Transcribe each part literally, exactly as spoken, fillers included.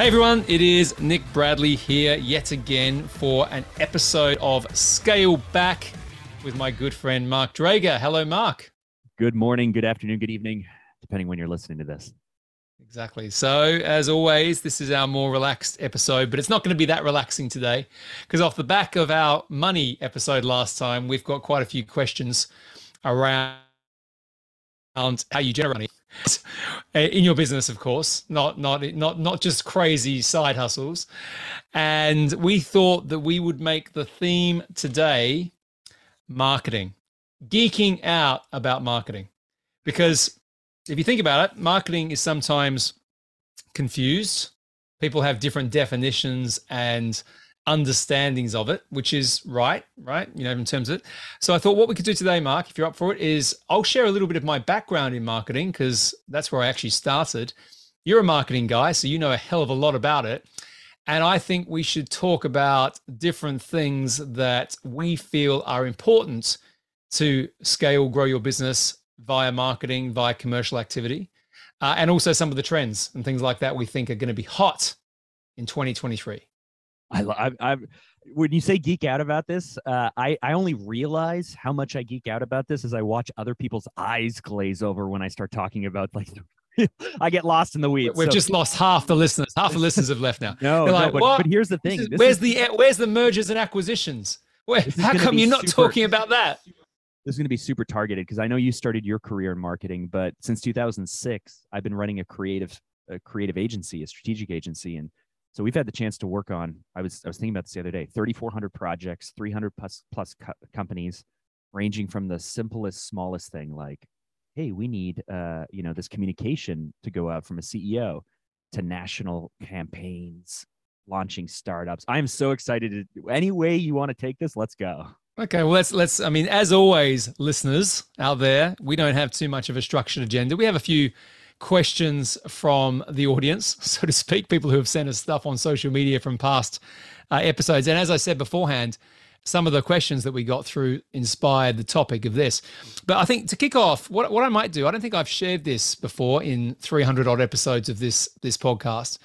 Hey everyone, it is Nick Bradley here yet again for an episode of Scale Back with my good friend Mark Drager. Hello, Mark. Good morning, good afternoon, good evening, depending when you're listening to this. Exactly. So as always, this is our more relaxed episode, but it's not going to be that relaxing today because off the back of our money episode last time, we've got quite a few questions around how you generate money in your business, of course, not not not not just crazy side hustles. And we thought that we would make the theme today marketing, geeking out about marketing, because if you think about it, marketing is sometimes confused. People have different definitions and understandings of it, which is right, right, you know, in terms of it. So I thought what we could do today, Mark, if you're up for it, is I'll share a little bit of my background in marketing because that's where I actually started. You're a marketing guy, so you know a hell of a lot about it. And I think we should talk about different things that we feel are important to scale, grow your business via marketing, via commercial activity, uh, and also some of the trends and things like that we think are going to be hot in twenty twenty-three. I, I, I, when you say geek out about this, uh, I, I only realize how much I geek out about this as I watch other people's eyes glaze over when I start talking about, like, I get lost in the weeds. We've so. just lost half the listeners. Half the listeners have left now. no, like, no but, but here's the thing. This is, this where's, is, the, where's the mergers and acquisitions? Where, how come you're not super, talking about that? This is going to be super targeted because I know you started your career in marketing, but since two thousand six, I've been running a creative, a creative agency, a strategic agency, and so we've had the chance to work on, I was I was thinking about this the other day, three thousand four hundred projects, three hundred plus, plus co companies, ranging from the simplest, smallest thing like, hey, we need uh, you know, this communication to go out from a C E O to national campaigns, launching startups. I am so excited. Any way you want to take this, let's go. Okay, well, let's, let's, I mean, as always, listeners out there, we don't have too much of a structured agenda. We have a few questions from the audience, so to speak, people who have sent us stuff on social media from past uh, episodes. And as I said beforehand, some of the questions that we got through inspired the topic of this. But I think to kick off, what, what I might do, I don't think I've shared this before in three hundred odd episodes of this, this podcast,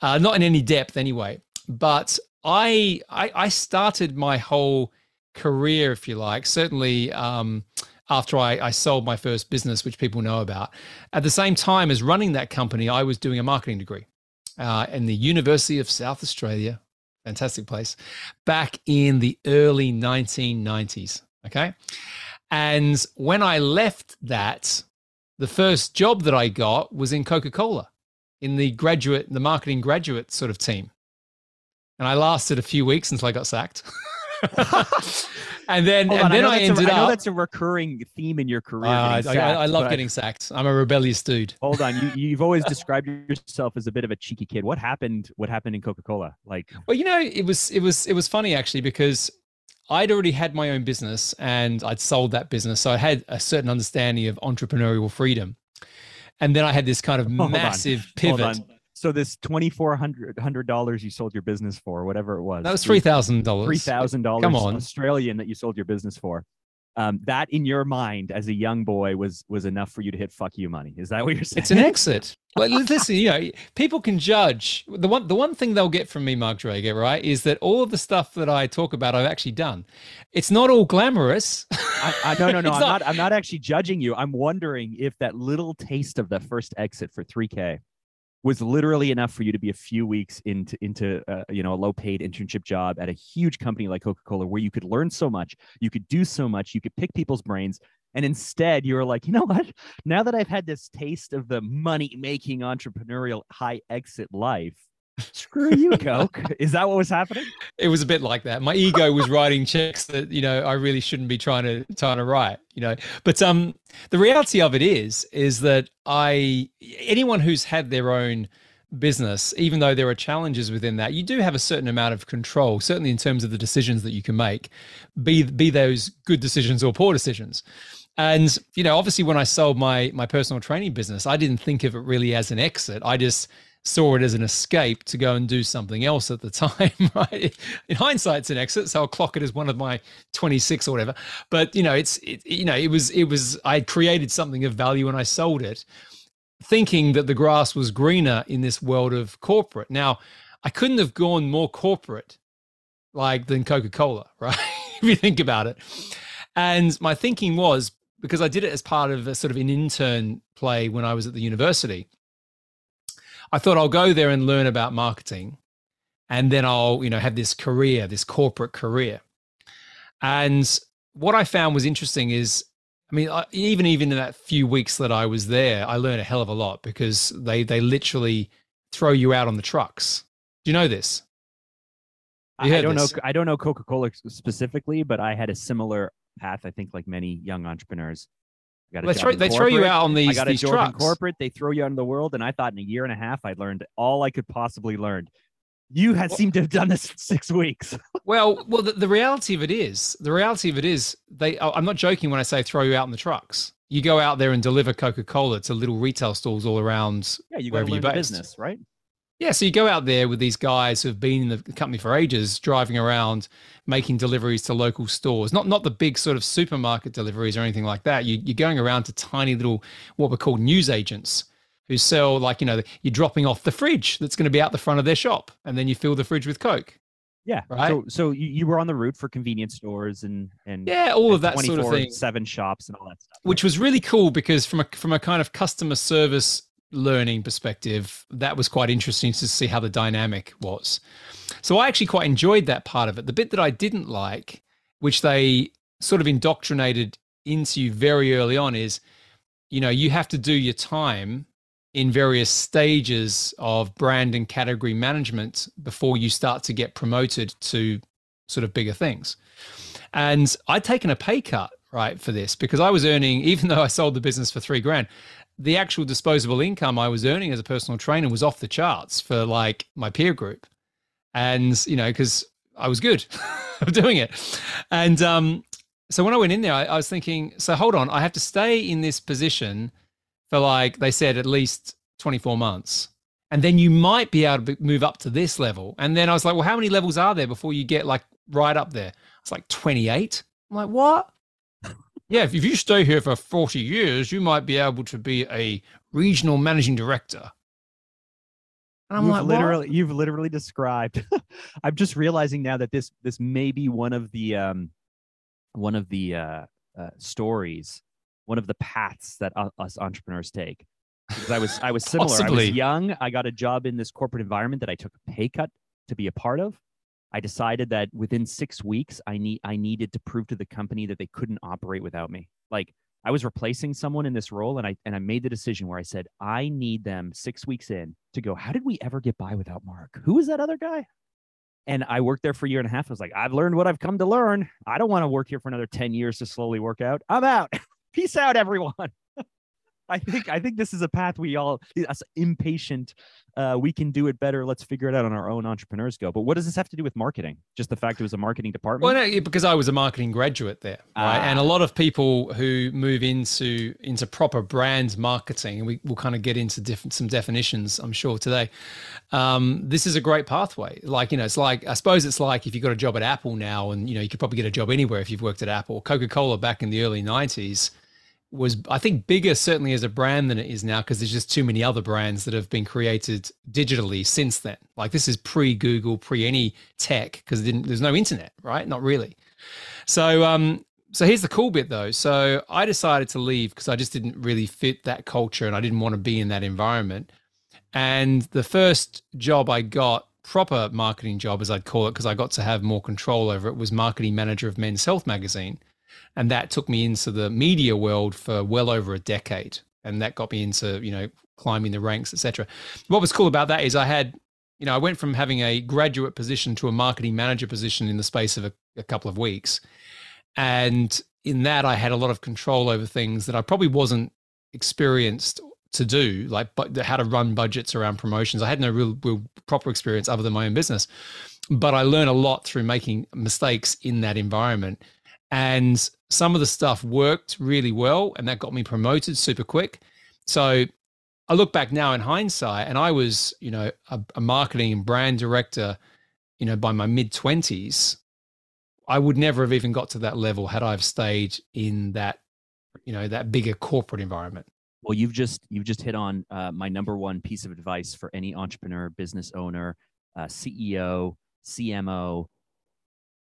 uh, not in any depth anyway, but I, I, I started my whole career, if you like, certainly, um, after I, I sold my first business, which people know about. At the same time as running that company, I was doing a marketing degree uh, in the University of South Australia, fantastic place, back in the early nineteen nineties, okay? And when I left that, the first job that I got was in Coca-Cola, in the graduate, the marketing graduate sort of team. And I lasted a few weeks until I got sacked. and then, Hold and on, then I, I ended a, up. I know that's a recurring theme in your career. Uh, sacked, I, I love but... getting sacked. I'm a rebellious dude. Hold on, you, you've always described yourself as a bit of a cheeky kid. What happened? What happened in Coca-Cola? Like, well, you know, it was it was it was funny actually because I'd already had my own business and I'd sold that business, so I had a certain understanding of entrepreneurial freedom. And then I had this kind of Hold massive on. pivot. Hold on. So this twenty-four hundred dollars you sold your business for, whatever it was. That was three thousand dollars. three thousand dollars Come on. Australian that you sold your business for. Um, that in your mind as a young boy was was enough for you to hit fuck you money. Is that what you're saying? It's an exit. Well, listen, you know, people can judge. The one the one thing they'll get from me, Mark Drager, right, is that all of the stuff that I talk about, I've actually done. It's not all glamorous. I, I, no, no, no. I'm not, not. I'm not actually judging you. I'm wondering if that little taste of the first exit for three K was literally enough for you to be a few weeks into into uh, you know, a low paid internship job at a huge company like Coca-Cola, where you could learn so much, you could do so much, you could pick people's brains, and instead you were like, you know what? Now that I've had this taste of the money making entrepreneurial high exit life, screw you, Coke. Is that what was happening? It was a bit like that. My ego was writing checks that, you know, I really shouldn't be trying to trying to write, you know. But um, the reality of it is, is that I anyone who's had their own business, even though there are challenges within that, you do have a certain amount of control, certainly in terms of the decisions that you can make, be be those good decisions or poor decisions. And, you know, obviously when I sold my my personal training business, I didn't think of it really as an exit. I just saw it as an escape to go and do something else at the time, right? In hindsight, it's an exit, so I'll clock it as one of my twenty-six or whatever. But you know, it's it, you know, it was it was I created something of value and I sold it, thinking that the grass was greener in this world of corporate. Now, I couldn't have gone more corporate like than Coca-Cola, right? If you think about it. And my thinking was, because I did it as part of a sort of an intern play when I was at the university, I thought I'll go there and learn about marketing, and then I'll, you know, have this career, this corporate career. And what I found was interesting is, I mean, I, even even in that few weeks that I was there, I learned a hell of a lot, because they they literally throw you out on the trucks. Do you know this? You I don't this? know. I don't know Coca-Cola specifically, but I had a similar path. I think, like many young entrepreneurs, got a Let's job try, they corporate. throw you out on these, I got these a job trucks. In corporate, they throw you out in the world, and I thought in a year and a half, I learned all I could possibly learn. You had well, seemed to have done this in six weeks. well, well, the, the reality of it is, the reality of it is, they. I'm not joking when I say throw you out in the trucks. You go out there and deliver Coca-Cola to little retail stores all around. Yeah, you wherever you're based. Business, right? Yeah, so you go out there with these guys who've been in the company for ages, driving around, making deliveries to local stores. Not not the big sort of supermarket deliveries or anything like that. You, you're going around to tiny little, what we're called newsagents, who sell, like, you know, you're dropping off the fridge that's going to be out the front of their shop, and then you fill the fridge with Coke. Yeah. Right. So, so you, you were on the route for convenience stores and, and yeah, all and of that sort of thing. Seven shops and all that stuff. Which was really cool, because from a, from a kind of customer service learning perspective, that was quite interesting to see how the dynamic was. So I actually quite enjoyed that part of it. The bit that I didn't like, which they sort of indoctrinated into you very early on, is, you know, you have to do your time in various stages of brand and category management before you start to get promoted to sort of bigger things. And I'd taken a pay cut, right, for this, because I was earning, even though I sold the business for three grand, the actual disposable income I was earning as a personal trainer was off the charts for like my peer group. And, you know, because I was good at doing it. And um, so when I went in there, I, I was thinking, so hold on, I have to stay in this position for, like they said, at least twenty-four months. And then you might be able to move up to this level. And then I was like, well, how many levels are there before you get like right up there? It's like twenty-eight. I'm like, what? Yeah, if you stay here for forty years, you might be able to be a regional managing director. And I'm you've like, literally, what? You've literally described. I'm just realizing now that this this may be one of the um, one of the uh, uh, stories. One of the paths that us entrepreneurs take, because I was I was similar. Possibly. I was young. I got a job in this corporate environment that I took a pay cut to be a part of. I decided that within six weeks, I need I needed to prove to the company that they couldn't operate without me. Like, I was replacing someone in this role, and I and I made the decision where I said, I need them six weeks in to go, how did we ever get by without Mark? Who is that other guy? And I worked there for a year and a half. I was like, I've learned what I've come to learn. I don't want to work here for another ten years to slowly work out. I'm out. Peace out, everyone. I think I think this is a path we all, us impatient, uh, we can do it better. Let's figure it out on our own. Entrepreneurs go. But what does this have to do with marketing? Just the fact it was a marketing department? Well, no, because I was a marketing graduate there, right? Ah. And a lot of people who move into into proper brand marketing, and we will kind of get into different some definitions, I'm sure, today. Um, this is a great pathway. Like, you know, it's like, I suppose it's like if you got a job at Apple now, and you know, you could probably get a job anywhere if you've worked at Apple. Coca-Cola back in the early nineties. Was, I think, bigger certainly as a brand than it is now, because there's just too many other brands that have been created digitally since then. Like, this is pre-Google, pre any tech, because there's no internet, right? Not really. So um, so here's the cool bit, though. So I decided to leave because I just didn't really fit that culture, and I didn't want to be in that environment. And the first job I got, proper marketing job as I'd call it, because I got to have more control over it, was marketing manager of Men's Health magazine. And that took me into the media world for well over a decade. And that got me into, you know, climbing the ranks, et cetera. What was cool about that is I had, you know, I went from having a graduate position to a marketing manager position in the space of a, a couple of weeks. And in that, I had a lot of control over things that I probably wasn't experienced to do, like but how to run budgets around promotions. I had no real, real proper experience other than my own business. But I learned a lot through making mistakes in that environment. And some of the stuff worked really well, and that got me promoted super quick. So I look back now in hindsight, and I was, you know, a, a marketing and brand director, you know, by my mid twenties. I would never have even got to that level had I have stayed in that, you know, that bigger corporate environment. Well, you've just you've just hit on uh, my number one piece of advice for any entrepreneur, business owner, uh, C E O, C M O,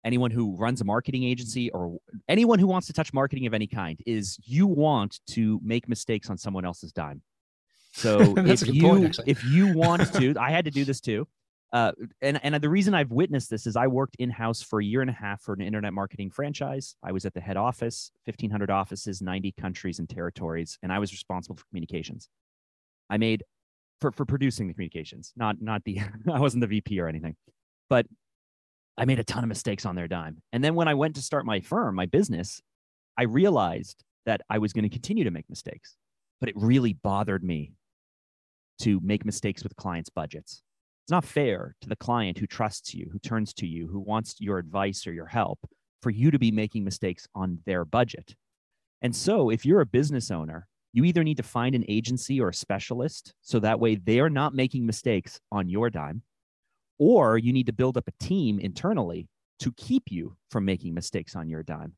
anyone who runs a marketing agency, or anyone who wants to touch marketing of any kind, is you want to make mistakes on someone else's dime. So if you point, if you want to, I had to do this too. Uh, and, and the reason I've witnessed this is I worked in-house for a year and a half for an internet marketing franchise. I was at the head office, fifteen hundred offices, ninety countries and territories, and I was responsible for communications. I made, for, for producing the communications, not, not the, I wasn't the V P or anything, but I made a ton of mistakes on their dime. And then when I went to start my firm, my business, I realized that I was going to continue to make mistakes, but it really bothered me to make mistakes with clients' budgets. It's not fair to the client who trusts you, who turns to you, who wants your advice or your help, for you to be making mistakes on their budget. And so if you're a business owner, you either need to find an agency or a specialist, so that way they are not making mistakes on your dime, or you need to build up a team internally to keep you from making mistakes on your dime.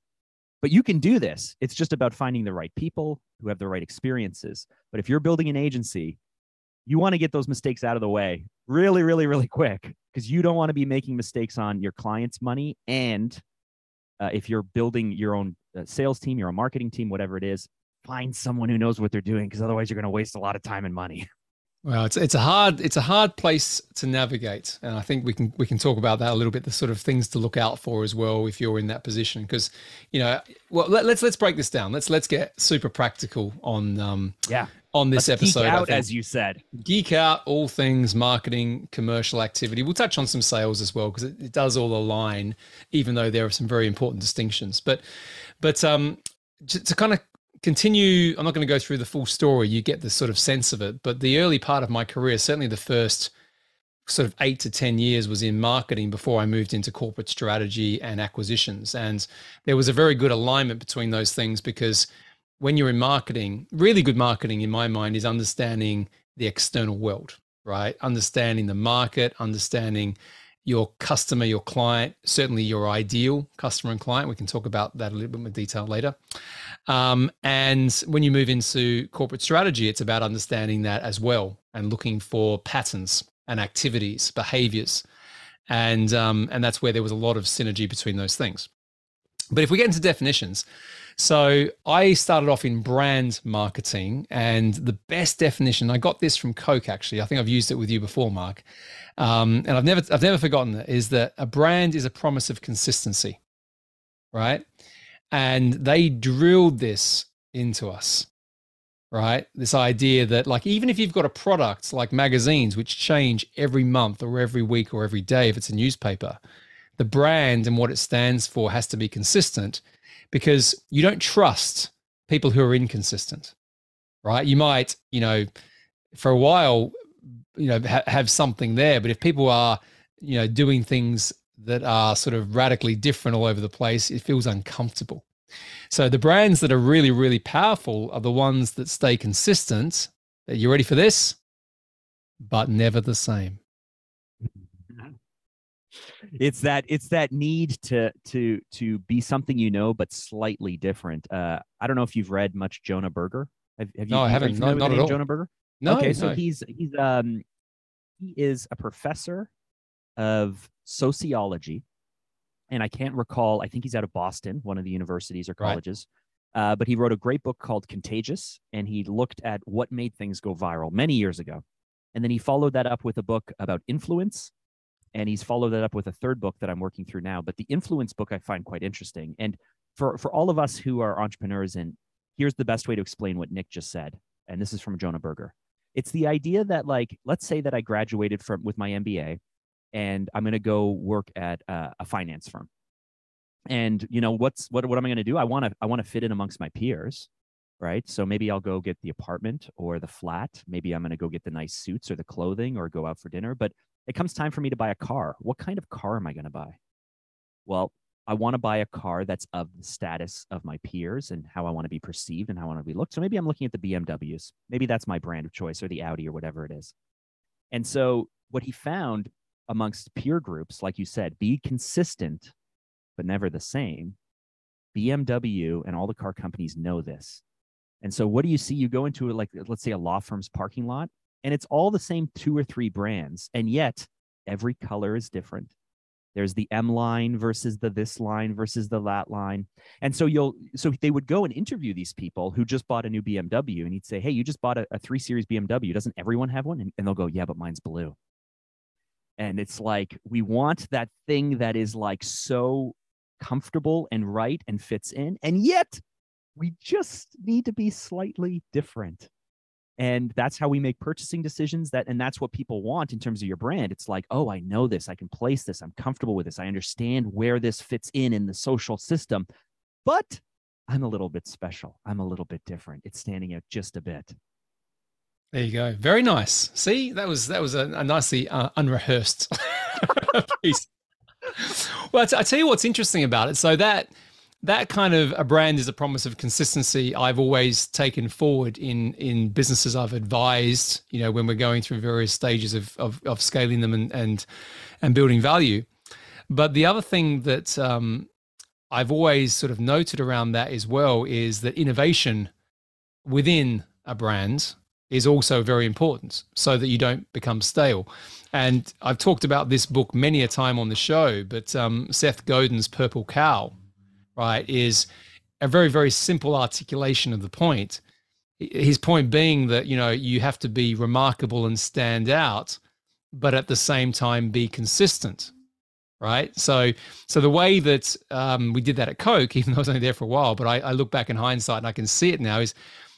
But you can do this. It's just about finding the right people who have the right experiences. But if you're building an agency, you want to get those mistakes out of the way really, really, really quick, because you don't want to be making mistakes on your client's money. And uh, if you're building your own uh, sales team, your own marketing team, whatever it is, find someone who knows what they're doing, because otherwise you're going to waste a lot of time and money. Well, it's it's a hard it's a hard place to navigate, and I think we can we can talk about that a little bit. The sort of things to look out for as well if you're in that position, because you know, well, let, let's let's break this down. Let's let's get super practical on um yeah on this let's episode. Geek out, as you said, geek out all things marketing, commercial activity. We'll touch on some sales as well, because it, it does all align, even though there are some very important distinctions. But but um to, to kind of continue, I'm not going to go through the full story. You get the sort of sense of it. But the early part of my career, certainly the first sort of eight to ten years, was in marketing before I moved into corporate strategy and acquisitions. And there was a very good alignment between those things, because when you're in marketing, really good marketing in my mind is understanding the external world, right? Understanding the market, understanding your customer, your client, certainly your ideal customer and client. We can talk about that a little bit more detail later. Um, and when you move into corporate strategy, it's about understanding that as well, and looking for patterns and activities, behaviors. And, um, and that's where there was a lot of synergy between those things. But if we get into definitions, so I started off in brand marketing, and the best definition, I got this from Coke, actually. I think I've used it with you before, Mark. Um, and I've never, I've never forgotten it, is that a brand is a promise of consistency, right? And they drilled this into us, right? This idea that, like, even if you've got a product like magazines, which change every month or every week or every day, if it's a newspaper, the brand and what it stands for has to be consistent, because you don't trust people who are inconsistent, right? You might, you know, for a while, you know, ha have something there, but if people are, you know, doing things that are sort of radically different all over the place, it feels uncomfortable. So the brands that are really, really powerful are the ones that stay consistent. Are you ready for this? But never the same. It's that it's that need to to to be something, you know, but slightly different. Uh, I don't know if you've read much Jonah Berger. Have, have you, no, I haven't. Not, not at all. Jonah Berger. No. Okay, so no. he's he's um he is a professor of sociology, and I can't recall. I think he's out of Boston, one of the universities or colleges. Right. Uh, but he wrote a great book called Contagious, and he looked at what made things go viral many years ago, and then he followed that up with a book about influence. And he's followed that up with a third book that I'm working through now. But the influence book I find quite interesting. And for, for all of us who are entrepreneurs, and here's the best way to explain what Nick just said. And this is from Jonah Berger. It's the idea that, like, let's say that I graduated from with my M B A, and I'm going to go work at uh, a finance firm. And, you know, what's, what, what am I going to do? I want to, I want to fit in amongst my peers, right? So maybe I'll go get the apartment or the flat. Maybe I'm going to go get the nice suits or the clothing or go out for dinner. But it comes time for me to buy a car. What kind of car am I going to buy? Well, I want to buy a car that's of the status of my peers and how I want to be perceived and how I want to be looked. So maybe I'm looking at the B M Ws. Maybe that's my brand of choice, or the Audi, or whatever it is. And so what he found amongst peer groups, like you said, be consistent, but never the same. B M W and all the car companies know this. And so what do you see? You go into, like, let's say a law firm's parking lot, and it's all the same two or three brands. And yet every color is different. There's the M line versus the this line versus the that line. And so you'll, so they would go and interview these people who just bought a new B M W, and he'd say, hey, you just bought a, a three series B M W. Doesn't everyone have one? And, and they'll go, yeah, but mine's blue. And it's like, we want that thing that is like so comfortable and right and fits in. And yet we just need to be slightly different. And that's how we make purchasing decisions. That, and that's what people want in terms of your brand. It's like, oh, I know this. I can place this. I'm comfortable with this. I understand where this fits in in the social system. But I'm a little bit special. I'm a little bit different. It's standing out just a bit. There you go. Very nice. See, that was that was a, a nicely uh, unrehearsed piece. Well, I, t- I tell you what's interesting about it. So that. That kind of a brand is a promise of consistency. I've always taken forward in in businesses I've advised, you know, when we're going through various stages of of, of scaling them and, and and building value. But the other thing that um, I've always sort of noted around that as well is that innovation within a brand is also very important, so that you don't become stale. And I've talked about this book many a time on the show, but um, Seth Godin's Purple Cow, right, is a very, very simple articulation of the point. His point being that, you know, you have to be remarkable and stand out, but at the same time be consistent, right? So so the way that um, we did that at Coke, even though I was only there for a while, but I, I look back in hindsight and I can see it now, is,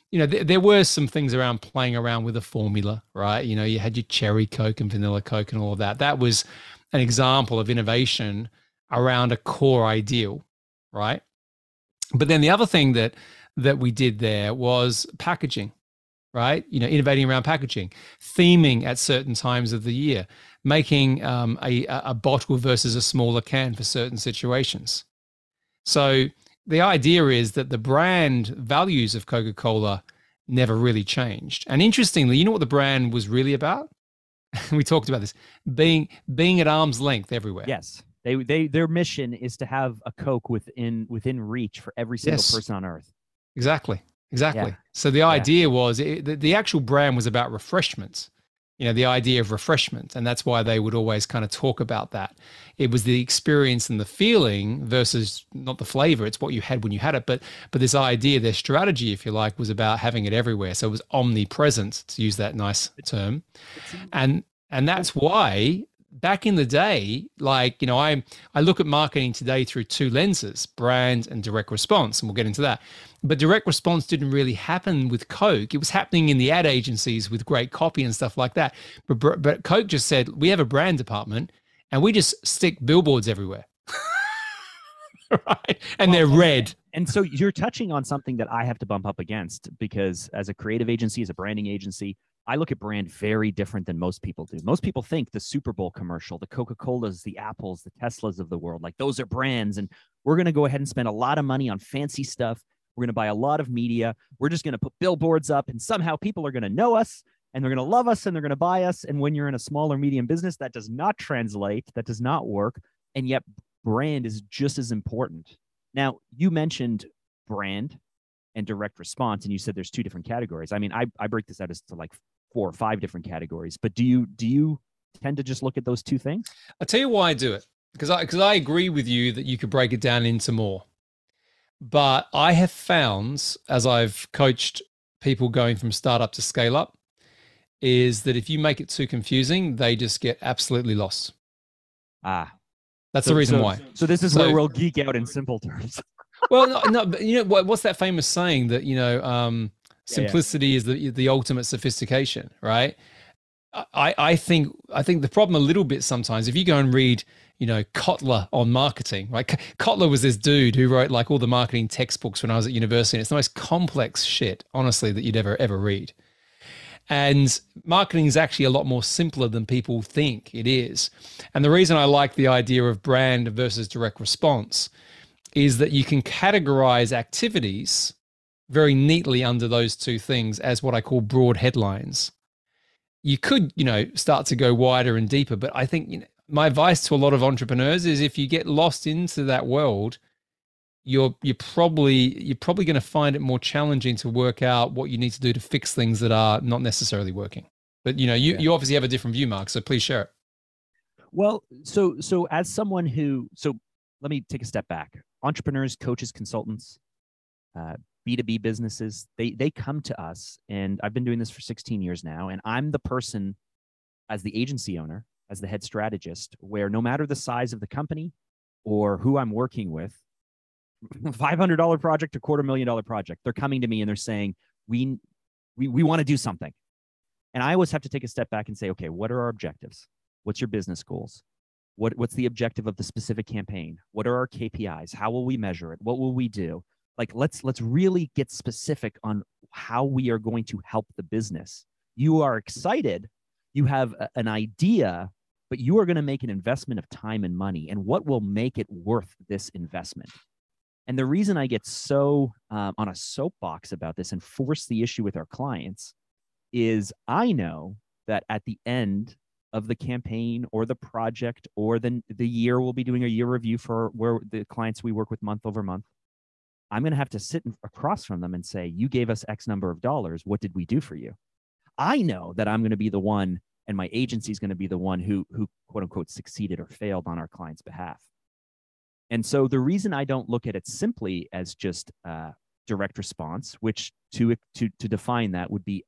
you know, th- there were some things around playing around with a formula, right? You know, you had your cherry Coke and vanilla Coke and all of that. That was an example of innovation around a core ideal. Right. But then the other thing that that we did there was packaging, right? You know, innovating around packaging, theming at certain times of the year, making um, a, a bottle versus a smaller can for certain situations. So the idea is that the brand values of Coca-Cola never really changed. And interestingly, you know what the brand was really about? We talked about this, being being at arm's length everywhere. Yes. They, they, their mission is to have a Coke within within reach for every single yes. person on earth. Exactly, exactly. Yeah. So the idea yeah. was it, the, the actual brand was about refreshments. You know, the idea of refreshment, and that's why they would always kind of talk about that. It was the experience and the feeling versus not the flavor. It's what you had when you had it, but but this idea, their strategy, if you like, was about having it everywhere. So it was omnipresent, to use that nice term, and and that's why. Back in the day, like, you know, I I look at marketing today through two lenses, brand and direct response, and we'll get into that. But direct response didn't really happen with Coke. It was happening in the ad agencies with great copy and stuff like that. But, but Coke just said, we have a brand department and we just stick billboards everywhere. Right? And well, they're red. And so you're touching on something that I have to bump up against, because as a creative agency, as a branding agency, I look at brand very different than most people do. Most people think the Super Bowl commercial, the Coca-Colas, the Apples, the Teslas of the world, like those are brands. And we're going to go ahead and spend a lot of money on fancy stuff. We're going to buy a lot of media. We're just going to put billboards up, and somehow people are going to know us, and they're going to love us, and they're going to buy us. And when you're in a small or medium business, that does not translate. That does not work. And yet brand is just as important. Now, you mentioned brand and direct response, and you said there's two different categories. I mean, I, I break this out as to like four or five different categories, but do you do you tend to just look at those two things? I'll tell you why I do it, because I because I agree with you that you could break it down into more. But I have found, as I've coached people going from startup to scale up, is that if you make it too confusing, they just get absolutely lost. Ah. That's so, the reason so, why. So this is so, where we'll geek out in simple terms. Well, no, no, but you know, what, what's that famous saying that, you know, um, simplicity yeah, yeah. is the the ultimate sophistication, right? I, I think I think the problem a little bit sometimes, if you go and read, you know, Kotler on marketing, right? Kotler was this dude who wrote like all the marketing textbooks when I was at university, and it's the most complex shit, honestly, that you'd ever, ever read. And marketing is actually a lot more simpler than people think it is. And the reason I like the idea of brand versus direct response is that you can categorize activities very neatly under those two things as what I call broad headlines. You could, you know, start to go wider and deeper, but I think, you know, my advice to a lot of entrepreneurs is if you get lost into that world, you're you're probably you're probably going to find it more challenging to work out what you need to do to fix things that are not necessarily working. But you know, you, yeah. you obviously have a different view, Mark, so please share it. Well, so so as someone who, so let me take a step back. Entrepreneurs, coaches, consultants, uh, B two B businesses, they they come to us, and I've been doing this for sixteen years now, and I'm the person as the agency owner, as the head strategist, where no matter the size of the company or who I'm working with, five hundred dollar project to quarter million dollar project, they're coming to me and they're saying, we, we, we want to do something. And I always have to take a step back and say, okay, what are our objectives? What's your business goals? What, what's the objective of the specific campaign? What are our K P Is? How will we measure it? What will we do? Like, let's, let's really get specific on how we are going to help the business. You are excited. You have a, an idea, but you are going to make an investment of time and money. And what will make it worth this investment? And the reason I get so um, on a soapbox about this and force the issue with our clients is I know that at the end of the campaign or the project or the, the year, we'll be doing a year review for where the clients we work with month over month. I'm going to have to sit in, across from them and say, you gave us X number of dollars. What did we do for you? I know that I'm going to be the one, and my agency is going to be the one who, who quote unquote succeeded or failed on our client's behalf. And so the reason I don't look at it simply as just uh, direct response, which to, to, to define that would be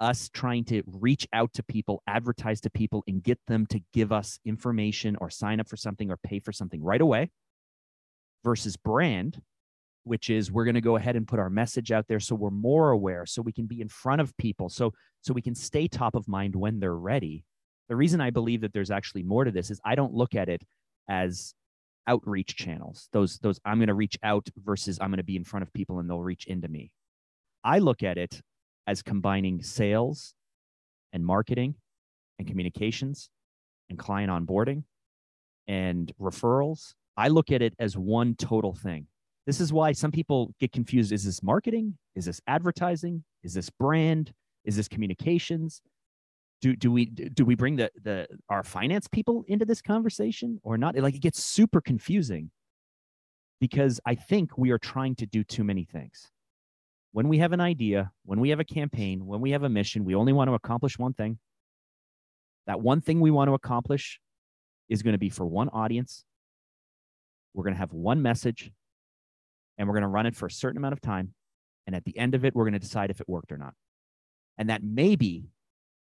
us trying to reach out to people, advertise to people, and get them to give us information or sign up for something or pay for something right away, versus brand, which is we're going to go ahead and put our message out there so we're more aware, so we can be in front of people, so, so we can stay top of mind when they're ready. The reason I believe that there's actually more to this is I don't look at it as outreach channels, those, those I'm going to reach out versus I'm going to be in front of people and they'll reach into me. I look at it as combining sales and marketing and communications and client onboarding and referrals. I look at it as one total thing. This is why some people get confused. Is this marketing? Is this advertising? Is this brand? Is this communications? Do, do we do we bring the, the our finance people into this conversation or not? It, like, it gets super confusing because I think we are trying to do too many things. When we have an idea, when we have a campaign, when we have a mission, we only want to accomplish one thing. That one thing we want to accomplish is going to be for one audience. We're going to have one message, and we're going to run it for a certain amount of time. And at the end of it, we're going to decide if it worked or not. And that may be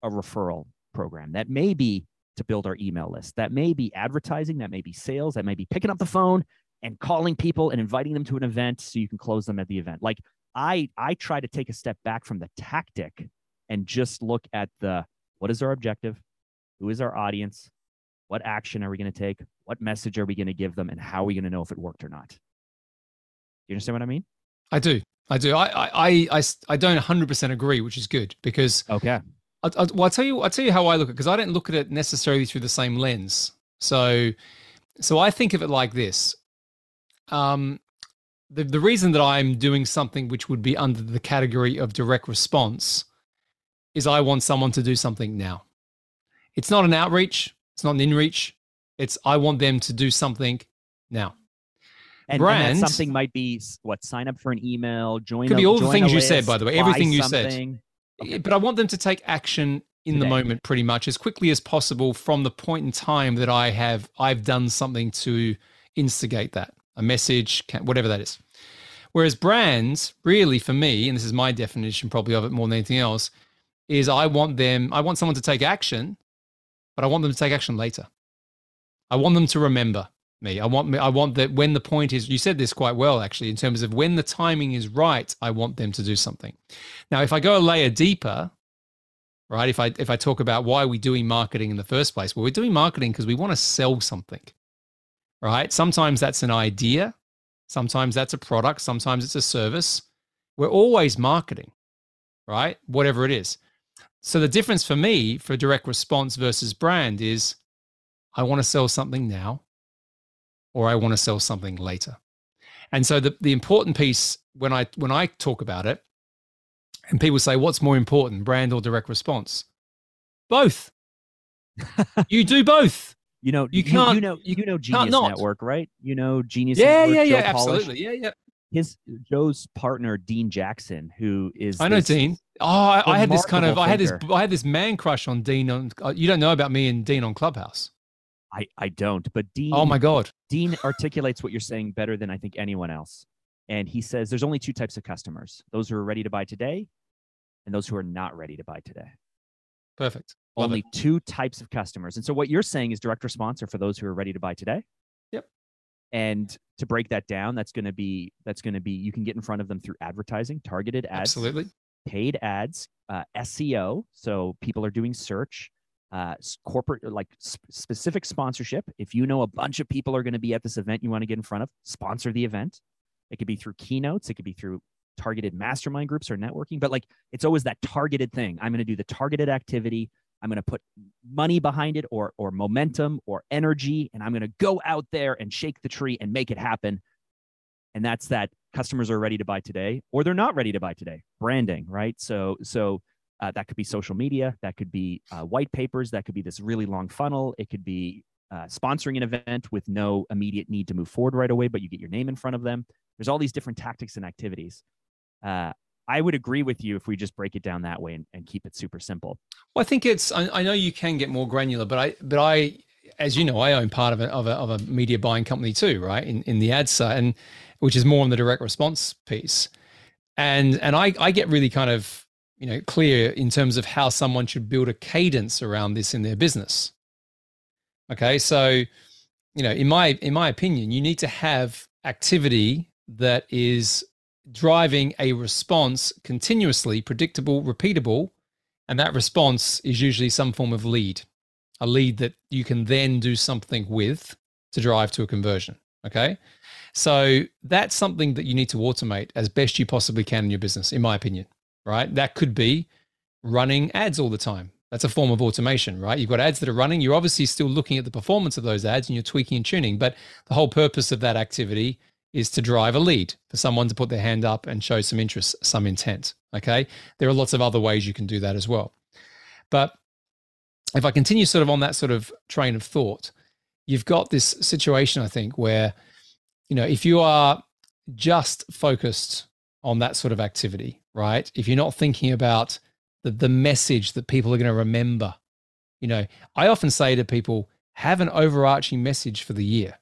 a referral program. That may be to build our email list. That may be advertising. That may be sales. That may be picking up the phone and calling people and inviting them to an event so you can close them at the event. Like, I, I try to take a step back from the tactic and just look at the, what is our objective? Who is our audience? What action are we going to take? What message are we going to give them? And how are we going to know if it worked or not? Do you understand what I mean? I do. I do. I, I, I, I don't one hundred percent agree, which is good because okay. I, I, well, I'll tell you, I'll tell you how I look at it, because I don't look at it necessarily through the same lens. So, so I think of it like this. Um, The, the reason that I'm doing something which would be under the category of direct response is I want someone to do something now. It's not an outreach. It's not an inreach. It's I want them to do something now. And, Brand, and that something might be what? Sign up for an email, join Could a, be all join the things you list, said, by the way, everything you something. said. Okay. But I want them to take action in Today. the moment pretty much as quickly as possible from the point in time that I have, I've done something to instigate that. A message, whatever that is. Whereas brands, really for me, and this is my definition probably of it more than anything else, is I want them, I want someone to take action, but I want them to take action later. I want them to remember me. I want me, I want that when the point is, you said this quite well actually, in terms of when the timing is right, I want them to do something. Now, if I go a layer deeper, right? If I, if I talk about why we're doing marketing in the first place, well, we're doing marketing because we want to sell something. Right? Sometimes that's an idea. Sometimes that's a product. Sometimes it's a service. We're always marketing, right? Whatever it is. So the difference for me for direct response versus brand is I want to sell something now or I want to sell something later. And so the, the important piece when I, when I talk about it and people say, what's more important, brand or direct response? Both. You do both. You know, you, you can't, you know, you know, Genius Network, right? You know, Genius. Yeah, Network, yeah, Joe yeah, Polish. Absolutely. Yeah, yeah. His Joe's partner, Dean Jackson, who is I know this Dean. Oh, I, I had this kind of thinker. I had this I had this man crush on Dean. On you don't know about me and Dean on Clubhouse. I I don't, but Dean. Oh my God, Dean articulates what you're saying better than I think anyone else. And he says there's only two types of customers: those who are ready to buy today, and those who are not ready to buy today. Perfect. Love Only it. Two types of customers. And so what you're saying is direct response are for those who are ready to buy today. Yep. And to break that down, that's going to be, that's going to be, you can get in front of them through advertising, targeted ads, absolutely, paid ads, uh, S E O. So people are doing search, uh, corporate, like sp- specific sponsorship. If you know a bunch of people are going to be at this event you want to get in front of, sponsor the event. It could be through keynotes. It could be through targeted mastermind groups or networking, but like, it's always that targeted thing. I'm going to do the targeted activity. I'm going to put money behind it or, or momentum or energy, and I'm going to go out there and shake the tree and make it happen. And that's that customers are ready to buy today or they're not ready to buy today. Branding, right? So, so uh, that could be social media. That could be uh, white papers. That could be this really long funnel. It could be uh, sponsoring an event with no immediate need to move forward right away, but you get your name in front of them. There's all these different tactics and activities. Uh, I would agree with you if we just break it down that way and, and keep it super simple. Well, I think it's, I, I know you can get more granular, but I, but I, as you know, I own part of a, of a, of a media buying company too, right? In, in the ad side, and which is more on the direct response piece. And, and I, I get really kind of, you know, clear in terms of how someone should build a cadence around this in their business. Okay. So, you know, in my, in my opinion, you need to have activity that is driving a response continuously, predictable, repeatable, and that response is usually some form of lead, a lead that you can then do something with to drive to a conversion, okay? So that's something that you need to automate as best you possibly can in your business, in my opinion, right? That could be running ads all the time. That's a form of automation, right? You've got ads that are running. You're obviously still looking at the performance of those ads and you're tweaking and tuning, but the whole purpose of that activity is to drive a lead for someone to put their hand up and show some interest, some intent, okay? There are lots of other ways you can do that as well. But if I continue sort of on that sort of train of thought, you've got this situation, I think, where, you know, if you are just focused on that sort of activity, right? If you're not thinking about the, the message that people are going to remember, you know, I often say to people, have an overarching message for the year.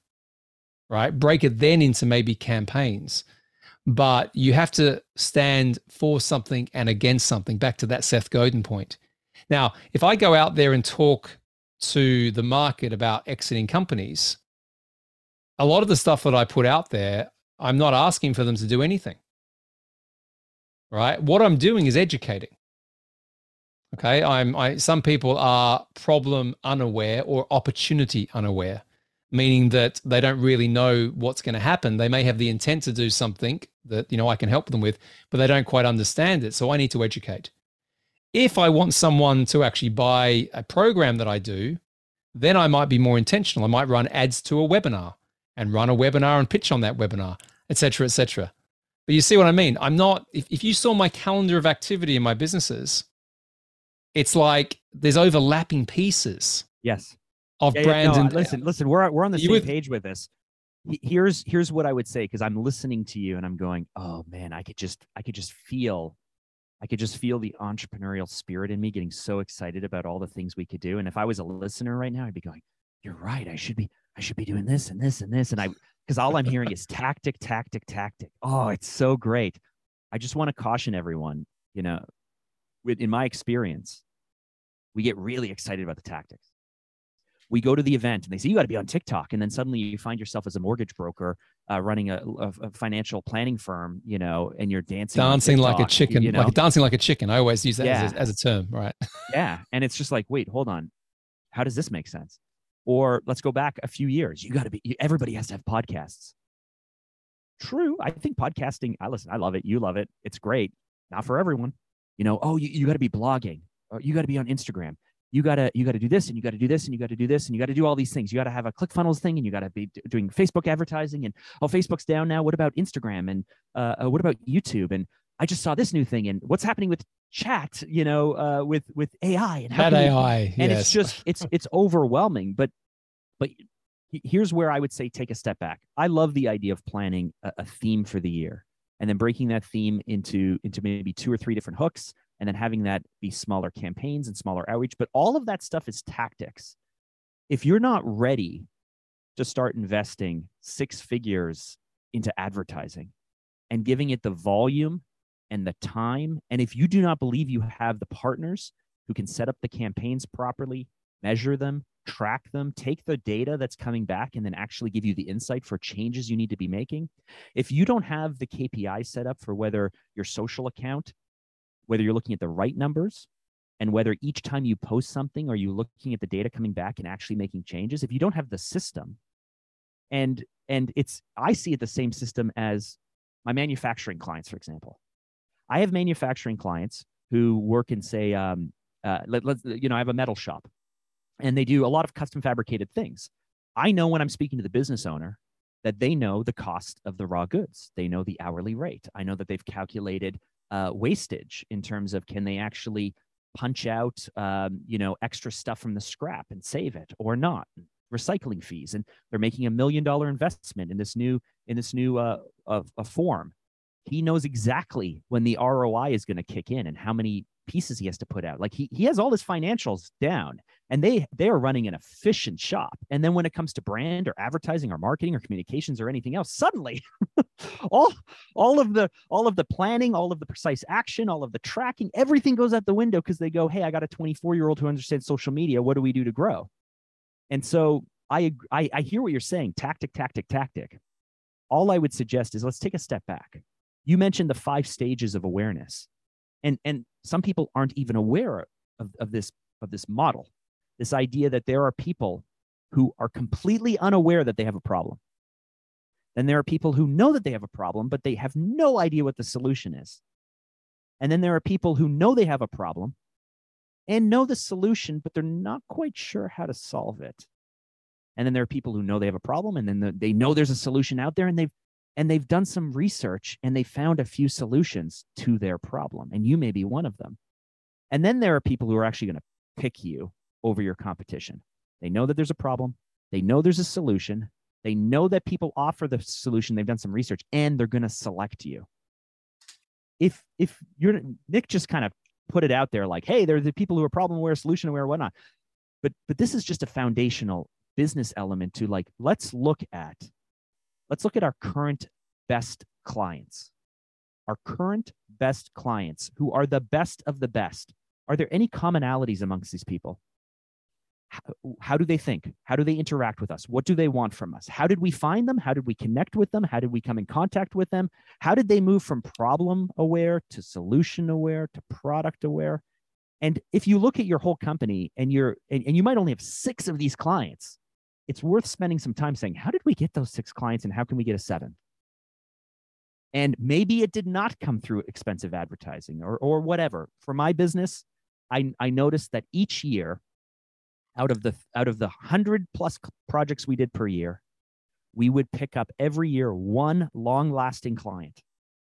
Right? Break it then into maybe campaigns, but you have to stand for something and against something, back to that Seth Godin point. Now, if I go out there and talk to the market about exiting companies, a lot of the stuff that I put out there, I'm not asking for them to do anything, right? What I'm doing is educating. Okay. I'm, I, some people are problem unaware or opportunity unaware, meaning that they don't really know what's going to happen. They may have the intent to do something that, you know, I can help them with, but they don't quite understand it. So I need to educate. If I want someone to actually buy a program that I do, then I might be more intentional. I might run ads to a webinar and run a webinar and pitch on that webinar, et cetera, et cetera. But you see what I mean? I'm not, if, if you saw my calendar of activity in my businesses, it's like there's overlapping pieces. Yes. Of yeah, brand yeah, no, and listen, listen, we're we're on the same would, page with this. Here's here's what I would say, because I'm listening to you and I'm going, oh man, I could just I could just feel, I could just feel the entrepreneurial spirit in me getting so excited about all the things we could do. And if I was a listener right now, I'd be going, you're right, I should be I should be doing this and this and this, and I because all I'm hearing is tactic, tactic, tactic. Oh, it's so great. I just want to caution everyone, you know, with in my experience, we get really excited about the tactics. We go to the event and they say, you got to be on TikTok. And then suddenly you find yourself as a mortgage broker uh, running a, a, a financial planning firm, you know, and you're dancing. Dancing TikTok, like a chicken, you know? Like dancing like a chicken. I always use that yeah. as, a, as a term, right? Yeah. And it's just like, wait, hold on. How does this make sense? Or let's go back a few years. You got to be, everybody has to have podcasts. True. I think podcasting, I listen, I love it. You love it. It's great. Not for everyone. You know, oh, you, you got to be blogging. Or you got to be on Instagram. You gotta, you gotta do this, and you gotta do this, and you gotta do this, and you gotta do all these things. You gotta have a ClickFunnels thing, and you gotta be doing Facebook advertising, and oh, Facebook's down now. What about Instagram? And uh, what about YouTube? And I just saw this new thing, and what's happening with chat? You know, uh, with with A I and how that A I. We, yes. And it's just, it's it's overwhelming. But But here's where I would say take a step back. I love the idea of planning a, a theme for the year and then breaking that theme into, into maybe two or three different hooks, and then having that be smaller campaigns and smaller outreach. But all of that stuff is tactics. If you're not ready to start investing six figures into advertising and giving it the volume and the time, and if you do not believe you have the partners who can set up the campaigns properly, measure them, track them, take the data that's coming back, and then actually give you the insight for changes you need to be making. If you don't have the K P I set up for whether your social account, whether you're looking at the right numbers, and whether each time you post something, are you looking at the data coming back and actually making changes? If you don't have the system, and and it's, I see it the same system as my manufacturing clients, for example. I have manufacturing clients who work in, say, um, uh, let, let's, you know, I have a metal shop, and they do a lot of custom fabricated things. I know when I'm speaking to the business owner that they know the cost of the raw goods. They know the hourly rate. I know that they've calculated Uh, wastage in terms of, can they actually punch out um, you know, extra stuff from the scrap and save it or not? Recycling fees, and they're making a million dollar investment in this new in this new uh, of a form. He knows exactly when the R O I is going to kick in and how many pieces he has to put out. Like he he has all his financials down, and they they are running an efficient shop. And then when it comes to brand or advertising or marketing or communications or anything else, suddenly all all of the all of the planning, all of the precise action, all of the tracking, everything goes out the window, because they go, hey, I got a twenty-four year old who understands social media. What do we do to grow? And so I I, I hear what you're saying. Tactic, tactic, tactic. All I would suggest is let's take a step back. You mentioned the five stages of awareness. And, and some people aren't even aware of, of, this, of this model, this idea that there are people who are completely unaware that they have a problem. Then there are people who know that they have a problem, but they have no idea what the solution is. And then there are people who know they have a problem and know the solution, but they're not quite sure how to solve it. And then there are people who know they have a problem, and then the, they know there's a solution out there, and they've And they've done some research, and they found a few solutions to their problem. And you may be one of them. And then there are people who are actually going to pick you over your competition. They know that there's a problem. They know there's a solution. They know that people offer the solution. They've done some research, and they're going to select you. If, if you're Nick just kind of put it out there like, hey, there are the people who are problem aware, solution aware, whatnot. But, but this is just a foundational business element to, like, let's look at Let's look at our current best clients, our current best clients who are the best of the best. Are there any commonalities amongst these people? How, how do they think? How do they interact with us? What do they want from us? How did we find them? How did we connect with them? How did we come in contact with them? How did they move from problem aware to solution aware to product aware? And if you look at your whole company and you're, and, and you might only have six of these clients, it's worth spending some time saying, how did we get those six clients, and how can we get a seven? And maybe it did not come through expensive advertising or, or whatever. For my business, I, I noticed that each year out of the out of the hundred plus projects we did per year, we would pick up every year one long-lasting client.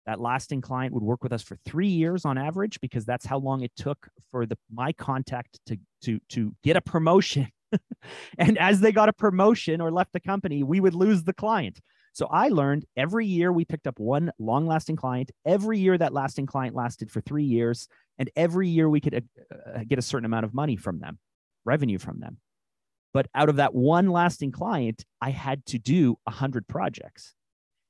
That lasting client would work with us for three years on average, because that's how long it took for the, my contact to, to, to get a promotion. And as they got a promotion or left the company, we would lose the client. So I learned every year we picked up one long-lasting client. Every year that lasting client lasted for three years. And every year we could uh, get a certain amount of money from them, revenue from them. But out of that one lasting client, I had to do one hundred projects.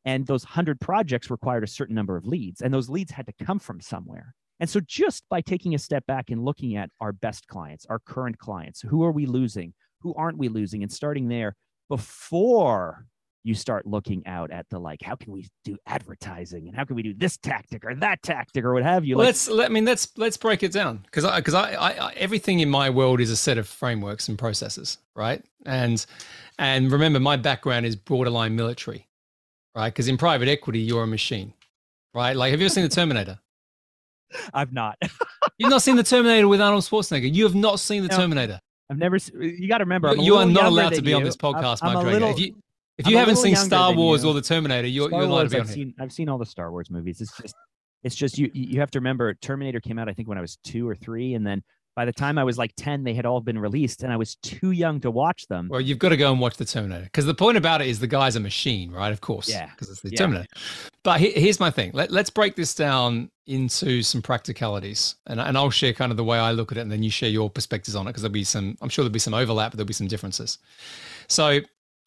And those one hundred projects required a certain number of leads. And those leads had to come from somewhere. And so just by taking a step back and looking at our best clients, our current clients, who are we losing? Who aren't we losing? And starting there before you start looking out at the, like, how can we do advertising, and how can we do this tactic or that tactic or what have you? Well, like, let's, let, I mean, let's, let's break it down, because I, because I, I, I, everything in my world is a set of frameworks and processes, right? And, and remember, my background is borderline military, right? Because in private equity, you're a machine, right? Like, have you ever seen The Terminator? I've not. You've not seen The Terminator with Arnold Schwarzenegger. You have not seen The no, Terminator. I've never. You got to remember, I'm you are not allowed to be you. on this podcast, I'm, Mark Drager. If you, if you haven't seen Star Wars or The Terminator, you're, you're allowed to be I've on seen, here. I've seen all the Star Wars movies. It's just, it's just you. You have to remember, Terminator came out, I think, when I was two or three, and then By the time I was like ten, they had all been released and I was too young to watch them. Well, you've got to go and watch The Terminator, because the point about it is the guy's a machine, right? Of course, yeah, because it's The yeah. Terminator. But he, here's my thing. Let, let's break this down into some practicalities, and, and I'll share kind of the way I look at it, and then you share your perspectives on it, because there'll be some, I'm sure there'll be some overlap, but there'll be some differences. So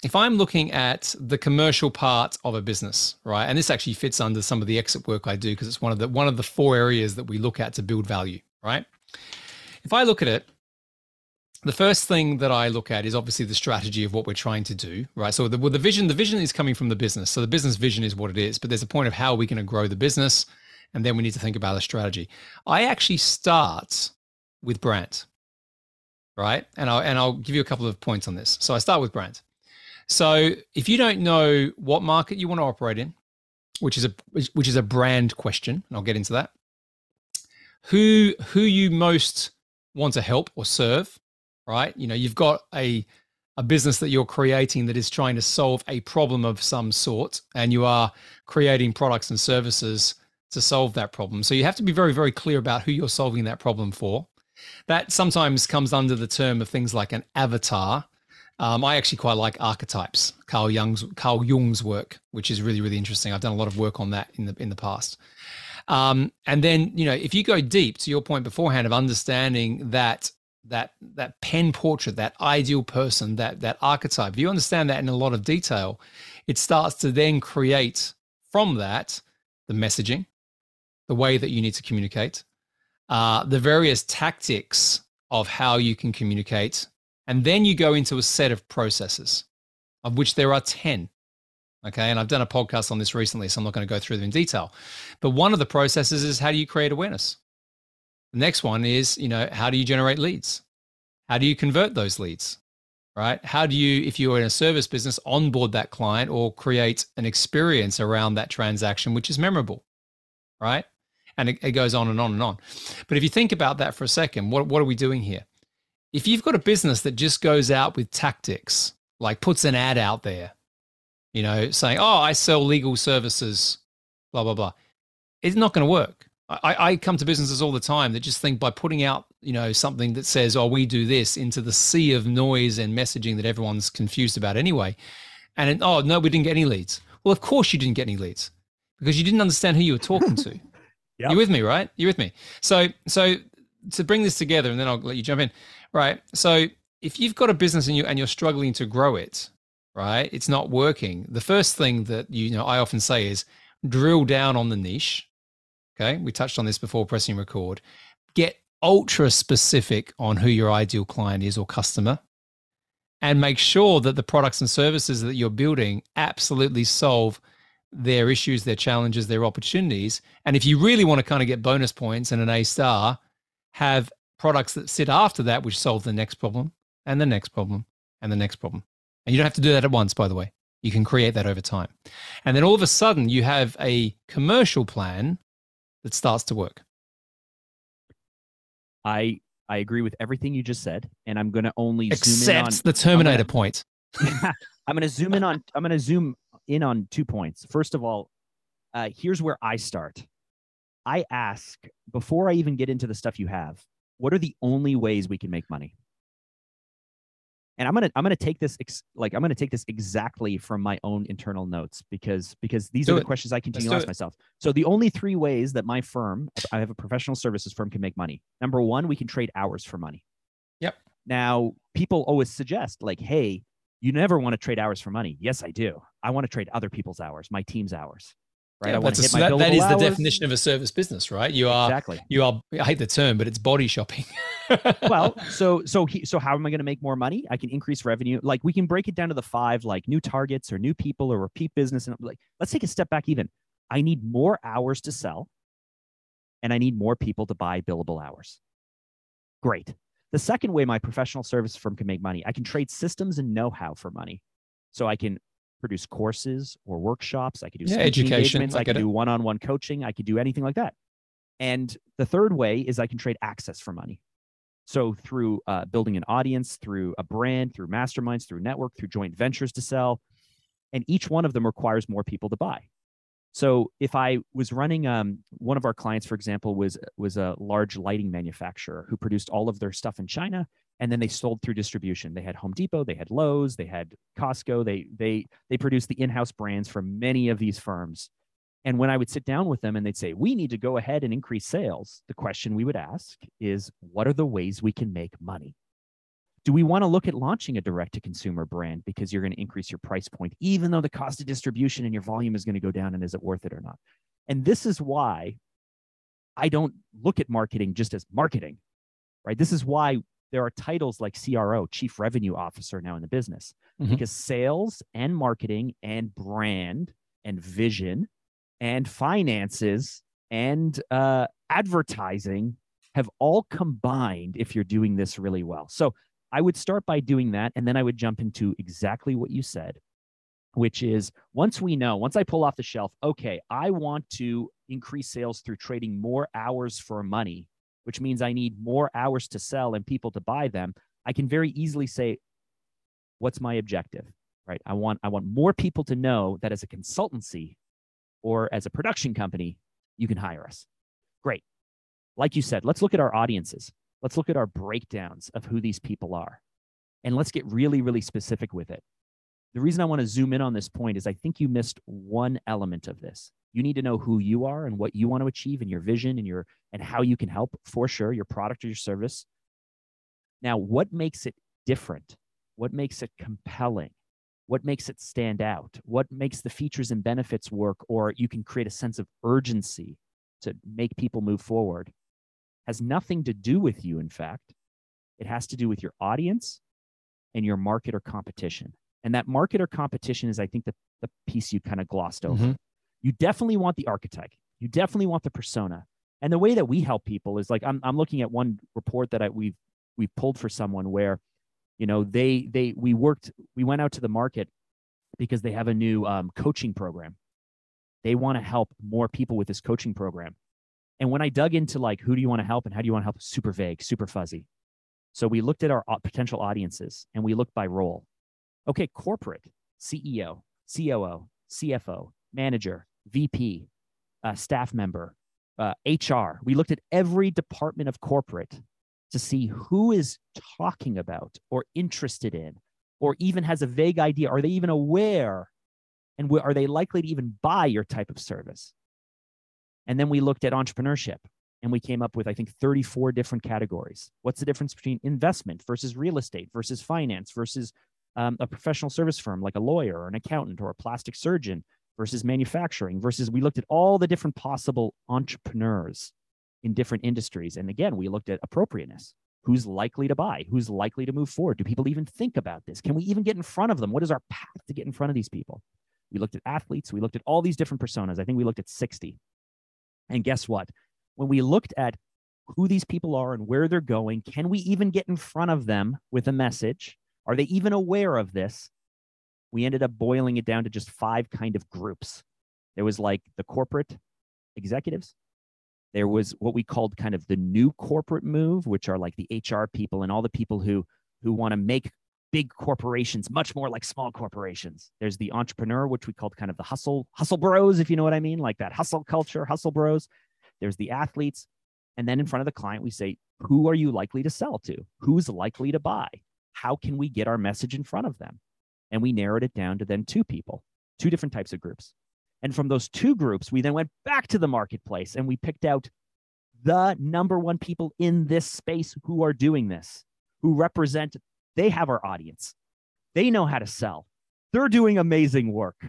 if I'm looking at the commercial part of a business, right, and this actually fits under some of the exit work I do, because it's one of the, one of the four areas that we look at to build value, right? If I look at it, the first thing that I look at is obviously the strategy of what we're trying to do, right? So the, well, the vision, the vision is coming from the business. So the business vision is what it is, but there's a point of how we're going to grow the business. And then we need to think about a strategy. I actually start with brand, right? And I'll, and I'll give you a couple of points on this. So I start with brand. So if you don't know what market you want to operate in, which is a, which is a brand question, and I'll get into that, who, who you most want to help or serve, right? You know, you've got a, a business that you're creating that is trying to solve a problem of some sort, and you are creating products and services to solve that problem. So you have to be very, very clear about who you're solving that problem for. That sometimes comes under the term of things like an avatar. Um, I actually quite like archetypes, Carl Jung's, Carl Jung's work, which is really, really interesting. I've done a lot of work on that in the, in the past. Um, and then, you know, if you go deep to your point beforehand of understanding that, that, that pen portrait, that ideal person, that, that archetype, if you understand that in a lot of detail, it starts to then create from that, the messaging, the way that you need to communicate, uh, the various tactics of how you can communicate. And then you go into a set of processes, of which there are ten. Okay, and I've done a podcast on this recently, so I'm not going to go through them in detail. But one of the processes is, how do you create awareness? The next one is, you know, how do you generate leads? How do you convert those leads, right? How do you, if you're in a service business, onboard that client or create an experience around that transaction, which is memorable, right? And it, it goes on and on and on. But if you think about that for a second, what, what are we doing here? If you've got a business that just goes out with tactics, like puts an ad out there, you know, saying, oh, I sell legal services, blah, blah, blah, it's not going to work. I, I come to businesses all the time that just think by putting out, you know, something that says, oh, we do this, into the sea of noise and messaging that everyone's confused about anyway. And then, oh, no, we didn't get any leads. Well, of course you didn't get any leads, because you didn't understand who you were talking to. Yep. You're with me, right? You're with me. So, so to bring this together, and then I'll let you jump in, right? So if you've got a business and, you, and you're struggling to grow it, right, it's not working, the first thing that, you know, I often say is drill down on the niche. Okay, we touched on this before pressing record. Get ultra specific on who your ideal client is or customer, and make sure that the products and services that you're building absolutely solve their issues, their challenges, their opportunities. And if you really want to kind of get bonus points and an A star, have products that sit after that, which solve the next problem and the next problem and the next problem. And you don't have to do that at once, by the way. You can create that over time. And then all of a sudden you have a commercial plan that starts to work. I I agree with everything you just said, and I'm going to only Except zoom in on the Terminator I'm gonna, point. I'm going to zoom in on I'm going to zoom in on two points. First of all, uh, here's where I start. I ask, before I even get into the stuff you have, what are the only ways we can make money? And I'm gonna I'm gonna take this ex like I'm gonna take this exactly from my own internal notes, because because these do are it. the questions I continue to ask myself. So the only three ways that my firm, I have a professional services firm, can make money. Number one, we can trade hours for money. Yep. Now people always suggest, like, hey, you never want to trade hoars for money. Yes, I do. I want to trade other people's hours, my team's hours. Right. Yeah, I that's a, that, that is the hours. definition of a service business, right? You are exactly. You are. I hate the term, but it's body shopping. well, so so he, so how am I going to make more money? I can increase revenue. Like, we can break it down to the five, like new targets or new people or repeat business. And like, let's take a step back even. I need more hours to sell, and I need more people to buy billable hours. Great. The second way my professional service firm can make money, I can trade systems and know-how for money. So I can produce courses or workshops. I could do yeah, education. I, I could do one-on-one coaching. I could do anything like that. And the third way is I can trade access for money. So through uh, building an audience, through a brand, through masterminds, through network, through joint ventures to sell. And each one of them requires more people to buy. So if I was running, um, one of our clients, for example, was was a large lighting manufacturer who produced all of their stuff in China, and then they sold through distribution. They had Home Depot, they had Lowe's, they had Costco. They they they produced the in-house brands for many of these firms. And when I would sit down with them and they'd say, "We need to go ahead and increase sales," the question we would ask is, "What are the ways we can make money? Do we want to look at launching a direct-to-consumer brand because you're going to increase your price point, even though the cost of distribution and your volume is going to go down, and is it worth it or not?" And this is why I don't look at marketing just as marketing, right? This is why there are titles like C R O, Chief Revenue Officer, now in the business, mm-hmm. because sales and marketing and brand and vision and finances and uh, advertising have all combined if you're doing this really well. So I would start by doing that, and then I would jump into exactly what you said, which is once we know, once I pull off the shelf, okay, I want to increase sales through trading more hours for money, which means I need more hours to sell and people to buy them. I can very easily say, what's my objective, right? I want, I want more people to know that as a consultancy or as a production company, you can hire us. Great. Like you said, let's look at our audiences. Let's look at our breakdowns of who these people are. And let's get really, really specific with it. The reason I want to zoom in on this point is I think you missed one element of this. You need to know who you are and what you want to achieve and your vision and your and how you can help, for sure, your product or your service. Now, what makes it different? What makes it compelling? What makes it stand out? What makes the features and benefits work, or you can create a sense of urgency to make people move forward? Has nothing to do with you, in fact. It has to do with your audience and your market or competition. And that market or competition is, I think, the, the piece you kind of glossed over. Mm-hmm. You definitely want the archetype. You definitely want the persona. And the way that we help people is like, I'm, I'm looking at one report that I, we've, we've pulled for someone where, you know, they, they, we worked, we went out to the market because they have a new um, coaching program. They want to help more people with this coaching program. And when I dug into like, who do you want to help and how do you want to help? Super vague, super fuzzy. So we looked at our potential audiences and we looked by role. Okay, corporate, C E O, C O O, C F O, manager, V P, uh, staff member, uh, H R. We looked at every department of corporate to see who is talking about or interested in, or even has a vague idea. Are they even aware? And are they likely to even buy your type of service? And then we looked at entrepreneurship and we came up with, I think, thirty-four different categories. What's the difference between investment versus real estate versus finance versus um, a professional service firm like a lawyer or an accountant or a plastic surgeon versus manufacturing versus we looked at all the different possible entrepreneurs in different industries. And again, we looked at appropriateness. Who's likely to buy? Who's likely to move forward? Do people even think about this? Can we even get in front of them? What is our path to get in front of these people? We looked at athletes. We looked at all these different personas. I think we looked at sixty. And guess what? When we looked at who these people are and where they're going, can we even get in front of them with a message? Are they even aware of this? We ended up boiling it down to just five kind of groups. There was like the corporate executives. There was what we called kind of the new corporate move, which are like the H R people and all the people who, who want to make big corporations much more like small corporations. There's the entrepreneur, which we called kind of the hustle, hustle bros, if you know what I mean, like that hustle culture, hustle bros. There's the athletes. And then in front of the client, we say, who are you likely to sell to? Who's likely to buy? How can we get our message in front of them? And we narrowed it down to then two people, two different types of groups. And from those two groups, we then went back to the marketplace and we picked out the number one people in this space who are doing this, who represent. They have our audience. They know how to sell. They're doing amazing work.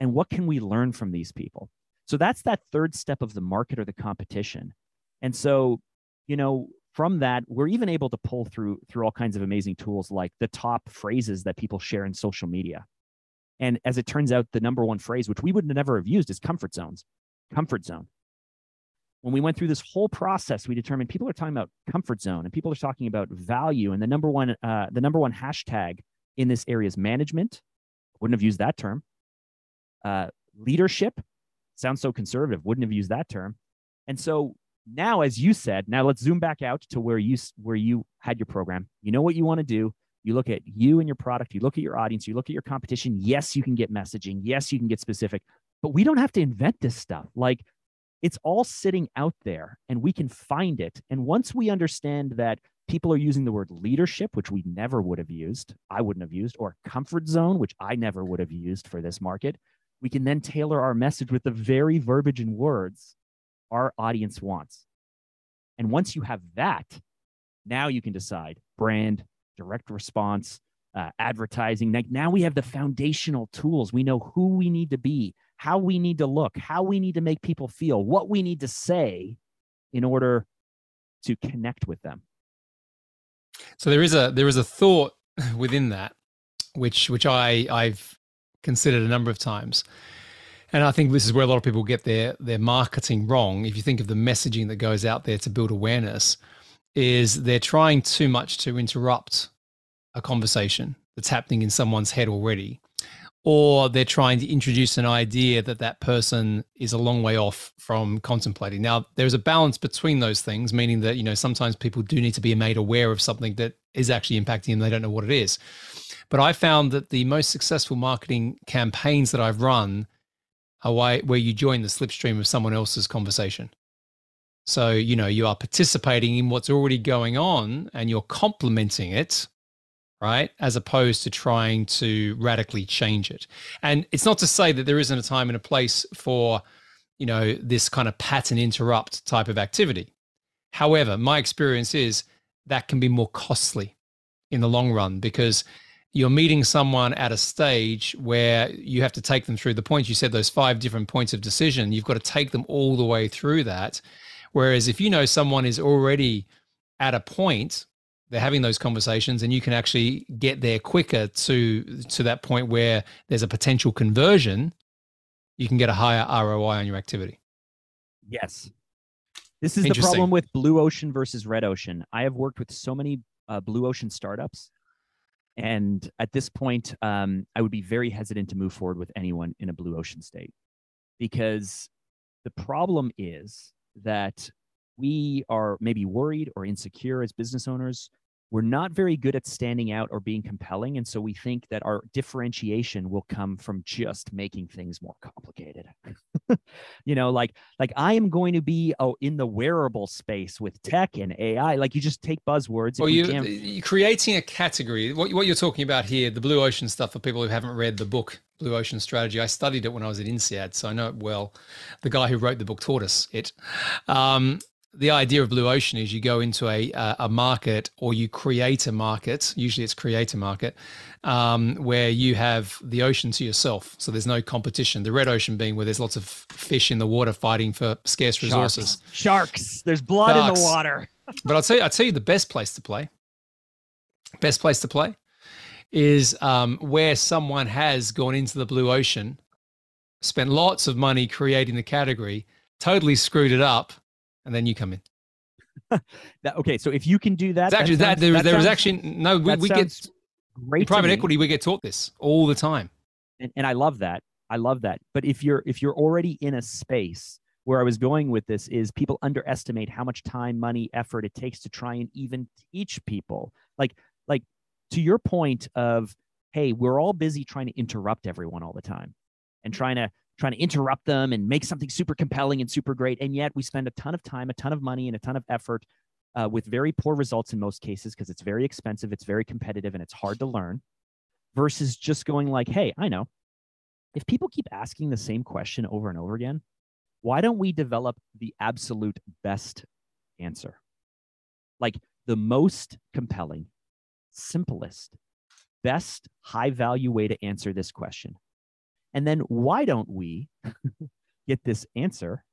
And what can we learn from these people? So that's that third step of the market or the competition. And so, you know, from that, we're even able to pull through through all kinds of amazing tools like the top phrases that people share in social media. And as it turns out, the number one phrase, which we would never have used, is comfort zones. Comfort zone. When we went through this whole process, we determined people are talking about comfort zone and people are talking about value. And the number one, uh, the number one hashtag in this area is management. Wouldn't have used that term. Uh, leadership sounds so conservative. Wouldn't have used that term. And so now, as you said, now let's zoom back out to where you where you had your program. You know what you want to do. You look at you and your product. You look at your audience. You look at your competition. Yes, you can get messaging. Yes, you can get specific. But we don't have to invent this stuff. Like, it's all sitting out there and we can find it. And once we understand that people are using the word leadership, which we never would have used, I wouldn't have used, or comfort zone, which I never would have used for this market, we can then tailor our message with the very verbiage and words our audience wants. And once you have that, now you can decide brand, direct response, uh, advertising. Like, now we have the foundational tools. We know who we need to be, how we need to look, how we need to make people feel, what we need to say in order to connect with them. So there is a there is a thought within that, which which I I've considered a number of times, and I think this is where a lot of people get their their marketing wrong. If you think of the messaging that goes out there to build awareness, is they're trying too much to interrupt a conversation that's happening in someone's head already, or they're trying to introduce an idea that that person is a long way off from contemplating. Now, there's a balance between those things, meaning that, you know, sometimes people do need to be made aware of something that is actually impacting them. They don't know what it is. But I found that the most successful marketing campaigns that I've run are where you join the slipstream of someone else's conversation. So, you know, you are participating in what's already going on and you're complementing it, right? As opposed to trying to radically change it. And it's not to say that there isn't a time and a place for, you know, this kind of pattern interrupt type of activity. However, my experience is that can be more costly in the long run, because you're meeting someone at a stage where you have to take them through the points. You said those five different points of decision. You've got to take them all the way through that. Whereas if you know someone is already at a point, they're having those conversations, and you can actually get there quicker to to that point where there's a potential conversion, you can get a higher R O I on your activity. Yes. This is the problem with blue ocean versus red ocean. I have worked with so many uh, blue ocean startups, and at this point, um, I would be very hesitant to move forward with anyone in a blue ocean state, because the problem is that we are maybe worried or insecure as business owners. We're not very good at standing out or being compelling. And so we think that our differentiation will come from just making things more complicated. You know, like, like I am going to be oh, in the wearable space with tech and A I. Like, you just take buzzwords. Well, you, you're creating a category. What, what you're talking about here, the blue ocean stuff, for people who haven't read the book, Blue Ocean Strategy. I studied it when I was at INSEAD, so I know it well. The guy who wrote the book taught us it. Um, The idea of blue ocean is you go into a a market, or you create a market. Usually it's create a market um, where you have the ocean to yourself. So there's no competition. The red ocean being where there's lots of fish in the water fighting for scarce resources. Sharks. Sharks. There's blood Sharks. in the water. But I'll tell you, I'll tell you the best place to play. Best place to play is um, where someone has gone into the blue ocean, spent lots of money creating the category, totally screwed it up, and then you come in. that, okay, so if you can do that, actually, that, sounds, that there, that there sounds, was actually no. We, we get great in private equity. We get taught this all the time, and, and I love that. I love that. But if you're if you're already in a space, where I was going with this is people underestimate how much time, money, effort it takes to try and even teach people. Like like to your point of, hey, we're all busy trying to interrupt everyone all the time, and trying to. trying to interrupt them and make something super compelling and super great. And yet we spend a ton of time, a ton of money, and a ton of effort uh, with very poor results in most cases, because it's very expensive, it's very competitive, and it's hard to learn, versus just going like, hey, I know. If people keep asking the same question over and over again, why don't we develop the absolute best answer? Like the most compelling, simplest, best high-value way to answer this question. And then why don't we get this answer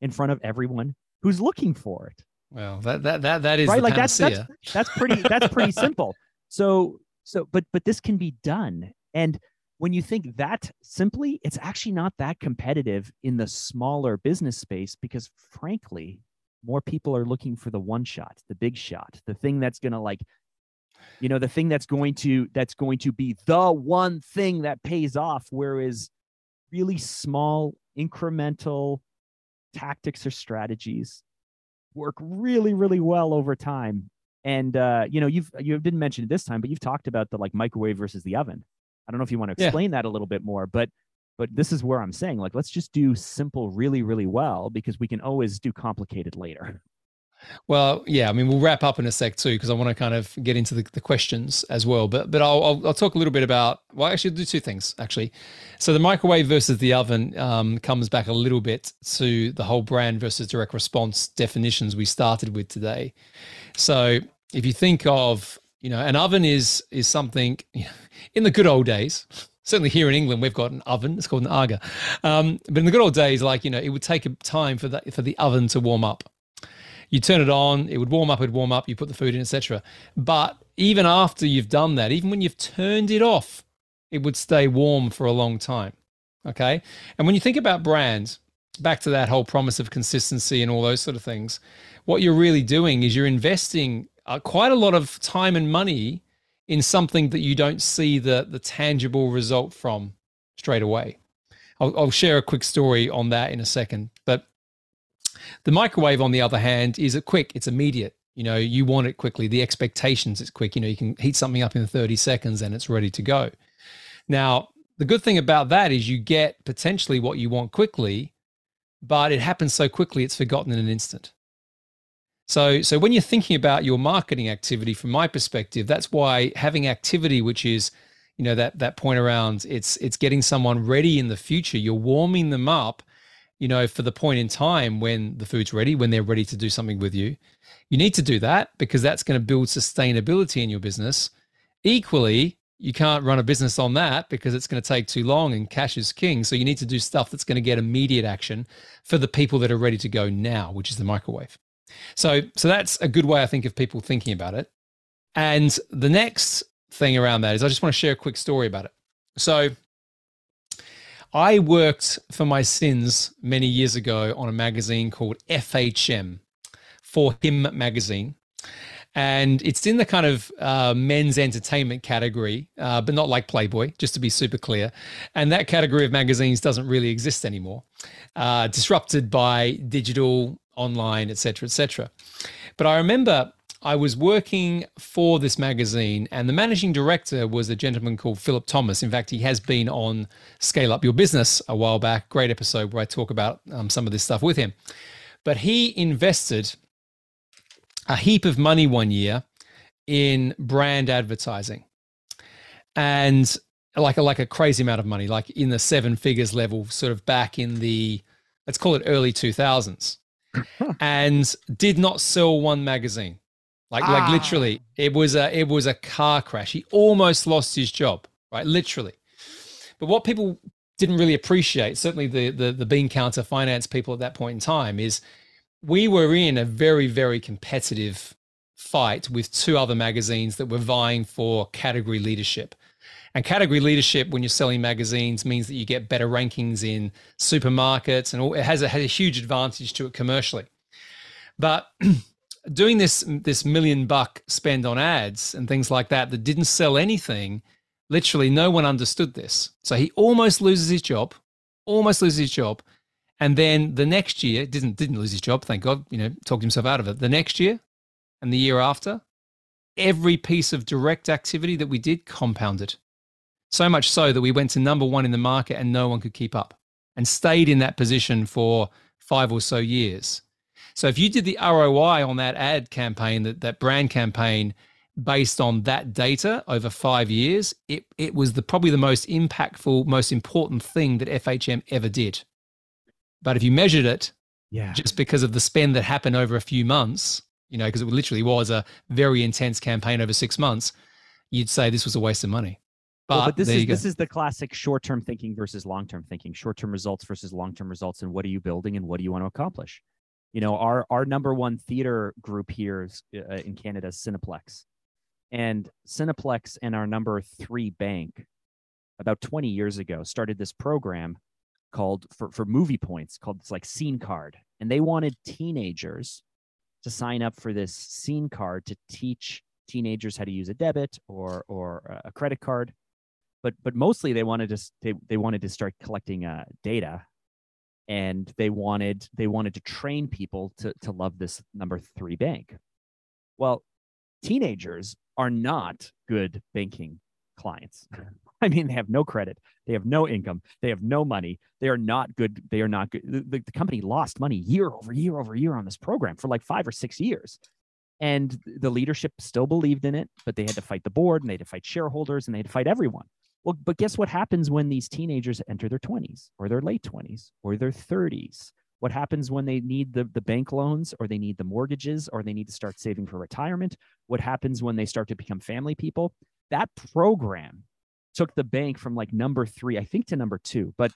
in front of everyone who's looking for it? Well, that that that that is right. The like that's, that's that's pretty that's pretty simple. So so but but this can be done. And when you think that simply, it's actually not that competitive in the smaller business space, because frankly, more people are looking for the one shot, the big shot, the thing that's gonna like, you know, the thing that's going to that's going to be the one thing that pays off, whereas really small incremental tactics or strategies work really, really well over time. And, uh, you know, you've you didn't mention it this time, but you've talked about the like microwave versus the oven. I don't know if you want to explain yeah. that a little bit more, but But this is where I'm saying, like, let's just do simple really, really well, because we can always do complicated later. Well, yeah, I mean, we'll wrap up in a sec too, because I want to kind of get into the, the questions as well. But but I'll, I'll, I'll talk a little bit about, well, actually I'll do two things, actually. So the microwave versus the oven um, comes back a little bit to the whole brand versus direct response definitions we started with today. So if you think of, you know, an oven is is something, you know, in the good old days, certainly here in England, we've got an oven. It's called an aga. Um, but in the good old days, like, you know, it would take time for the, for the oven to warm up. You turn it on, it would warm up, it would warm up, you put the food in, et cetera. But even after you've done that, even when you've turned it off, it would stay warm for a long time, okay? And when you think about brands, back to that whole promise of consistency and all those sort of things, what you're really doing is you're investing uh, quite a lot of time and money in something that you don't see the, the tangible result from straight away. I'll, I'll share a quick story on that in a second, but the microwave, on the other hand, is a quick, it's immediate. You know, you want it quickly. The expectations, it's quick. You know, you can heat something up in thirty seconds and it's ready to go. Now, the good thing about that is you get potentially what you want quickly, but it happens so quickly it's forgotten in an instant. So, so when you're thinking about your marketing activity, from my perspective, that's why having activity, which is, you know, that that point around it's it's getting someone ready in the future. You're warming them up, you know, for the point in time when the food's ready, when they're ready to do something with you. You need to do that because that's going to build sustainability in your business. Equally, you can't run a business on that because it's going to take too long and cash is king. So you need to do stuff that's going to get immediate action for the people that are ready to go now, which is the microwave. So, so that's a good way, I think, of people thinking about it. And the next thing around that is I just want to share a quick story about it. So I worked for my sins many years ago on a magazine called F H M, For Him magazine. And it's in the kind of uh, men's entertainment category, uh, but not like Playboy, just to be super clear. And that category of magazines doesn't really exist anymore, uh, disrupted by digital, online, et cetera, et cetera. But I remember I was working for this magazine and the managing director was a gentleman called Philip Thomas. In fact, he has been on Scale Up Your Business a while back, great episode where I talk about um, some of this stuff with him. But he invested a heap of money one year in brand advertising, and like a, like a crazy amount of money, like in the seven figures level, sort of back in the, let's call it early two thousands, and did not sell one magazine. Like, ah. like literally, it was a it was a car crash. He almost lost his job, right? Literally. But what people didn't really appreciate, certainly the the, the bean counter finance people at that point in time, is we were in a very, very competitive fight with two other magazines that were vying for category leadership. And category leadership, when you're selling magazines, means that you get better rankings in supermarkets, and all, it has a, has a huge advantage to it commercially. But doing this this million buck spend on ads and things like that that didn't sell anything, literally no one understood this. So he almost loses his job, almost loses his job, and then the next year didn't didn't lose his job, thank God, you know, talked himself out of it. The next year and the year after, every piece of direct activity that we did compounded. So much so that we went to number one in the market and no one could keep up, and stayed in that position for five or so years. So if you did the R O I on that ad campaign, that, that brand campaign, based on that data over five years, it, it was the probably the most impactful, most important thing that F H M ever did. But if you measured it, yeah, just because of the spend that happened over a few months, you know, because it literally was a very intense campaign over six months, you'd say this was a waste of money. But, well, but this is this is the classic short-term thinking versus long-term thinking, short-term results versus long-term results, and what are you building and what do you want to accomplish? You know, our, our number one theater group here is, uh, in Canada, is Cineplex. And Cineplex and our number three bank, about twenty years ago, started this program called for, for movie points called it's like Scene Card. And they wanted teenagers to sign up for this Scene Card to teach teenagers how to use a debit or, or a credit card. But, but mostly they wanted to, they, they wanted to start collecting uh, data. And they wanted they wanted to train people to, to love this number three bank. Well, teenagers are not good banking clients. I mean, they have no credit. They have no income. They have no money. They are not good. They are not good. The, the, the company lost money year over year over year on this program for like five or six years. And the leadership still believed in it, but they had to fight the board, and they had to fight shareholders, and they had to fight everyone. Well, but guess what happens when these teenagers enter their twenties or their late twenties or their thirties? What happens when they need the, the bank loans, or they need the mortgages, or they need to start saving for retirement? What happens when they start to become family people? That program took the bank from like number three, I think, to number two, but,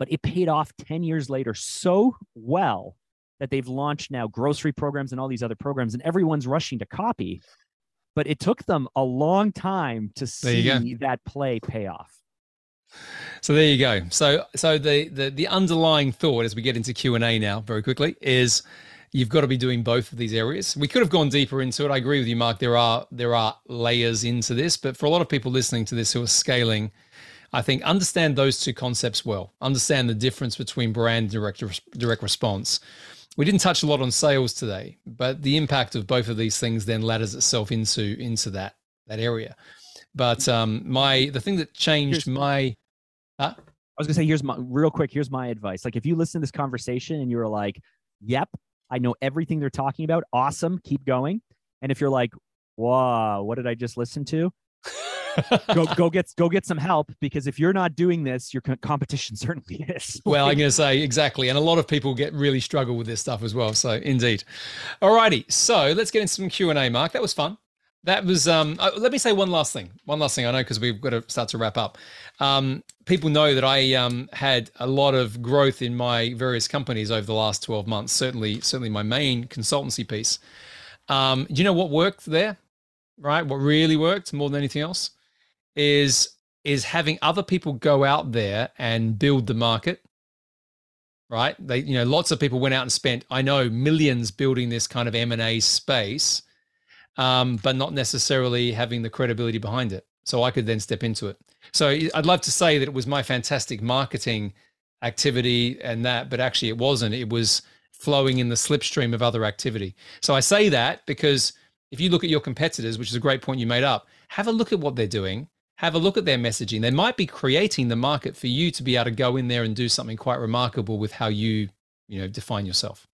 but it paid off ten years later so well that they've launched now grocery programs and all these other programs, and everyone's rushing to copy. But it took them a long time to see that play pay off. So there you go. So so the, the the underlying thought, as we get into Q and A now very quickly, is you've got to be doing both of these areas. We could have gone deeper into it. I agree with you, Mark. There are there are layers into this, but for a lot of people listening to this who are scaling, I think understand those two concepts well. Understand the difference between brand and direct, direct response. We didn't touch a lot on sales today, but the impact of both of these things then ladders itself into into that that area. But um, my the thing that changed here's, my, huh? I was gonna say here's my real quick. Here's my advice. Like, if you listen to this conversation and you're like, "Yep, I know everything they're talking about. Awesome, keep going." And if you're like, "Whoa, what did I just listen to?" go go get go get some help, because if you're not doing this, your competition certainly is. Well, I'm going to say exactly, and a lot of people get really struggle with this stuff as well. So indeed, all righty. So let's get into some Q and A, Mark. That was fun. That was. Um, uh, let me say one last thing. One last thing. I know, because we've got to start to wrap up. Um, people know that I um, had a lot of growth in my various companies over the last twelve months. Certainly, certainly my main consultancy piece. Um, do you know what worked there? Right, what really worked more than anything else? is is having other people go out there and build the market, right? They, you know, lots of people went out and spent, I know, millions building this kind of M and A space, um, but not necessarily having the credibility behind it. So I could then step into it. So I'd love to say that it was my fantastic marketing activity and that, but actually it wasn't. It was flowing in the slipstream of other activity. So I say that because if you look at your competitors, which is a great point you made up, have a look at what they're doing. Have a look at their messaging. They might be creating the market for you to be able to go in there and do something quite remarkable with how you, you know, define yourself.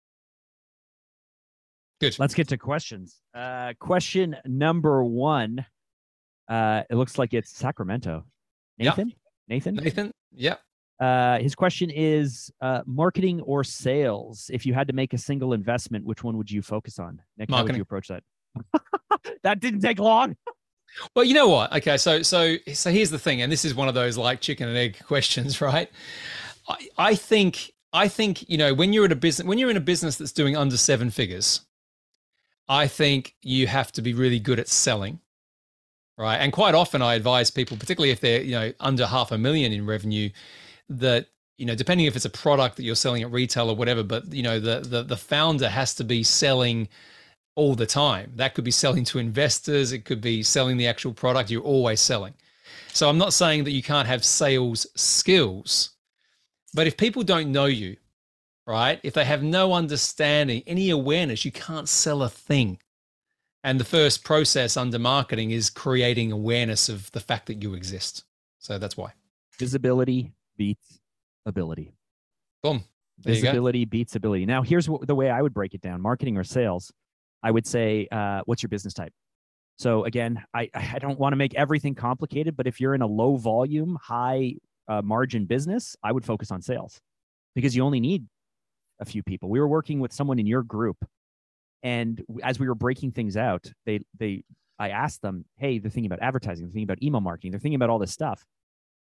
Good. Let's get to questions. Uh, question number one. Uh, it looks like it's Sacramento. Nathan? Yep. Nathan? Nathan? Yeah. Uh, his question is uh, marketing or sales? If you had to make a single investment, which one would you focus on? Nick, how would you approach that? That didn't take long. Well, you know what? Okay, so so so here's the thing, and this is one of those like chicken and egg questions, right? I, I think I think you know when you're at a business when you're in a business that's doing under seven figures, I think you have to be really good at selling, right? And quite often I advise people, particularly if they're you know under half a million in revenue, that you know depending if it's a product that you're selling at retail or whatever, but you know the the, the founder has to be selling all the time. That could be selling to investors. It could be selling the actual product. You're always selling. So I'm not saying that you can't have sales skills, but if people don't know you, right, if they have no understanding, any awareness, you can't sell a thing. And the first process under marketing is creating awareness of the fact that you exist. So that's why. Visibility beats ability. Boom. There Visibility beats ability. Now, here's what, the way I would break it down, marketing or sales. I would say, uh, what's your business type? So again, I, I don't want to make everything complicated, but if you're in a low volume, high uh, margin business, I would focus on sales because you only need a few people. We were working with someone in your group, and as we were breaking things out, they they I asked them, hey, they're thinking about advertising, they're thinking about email marketing, they're thinking about all this stuff.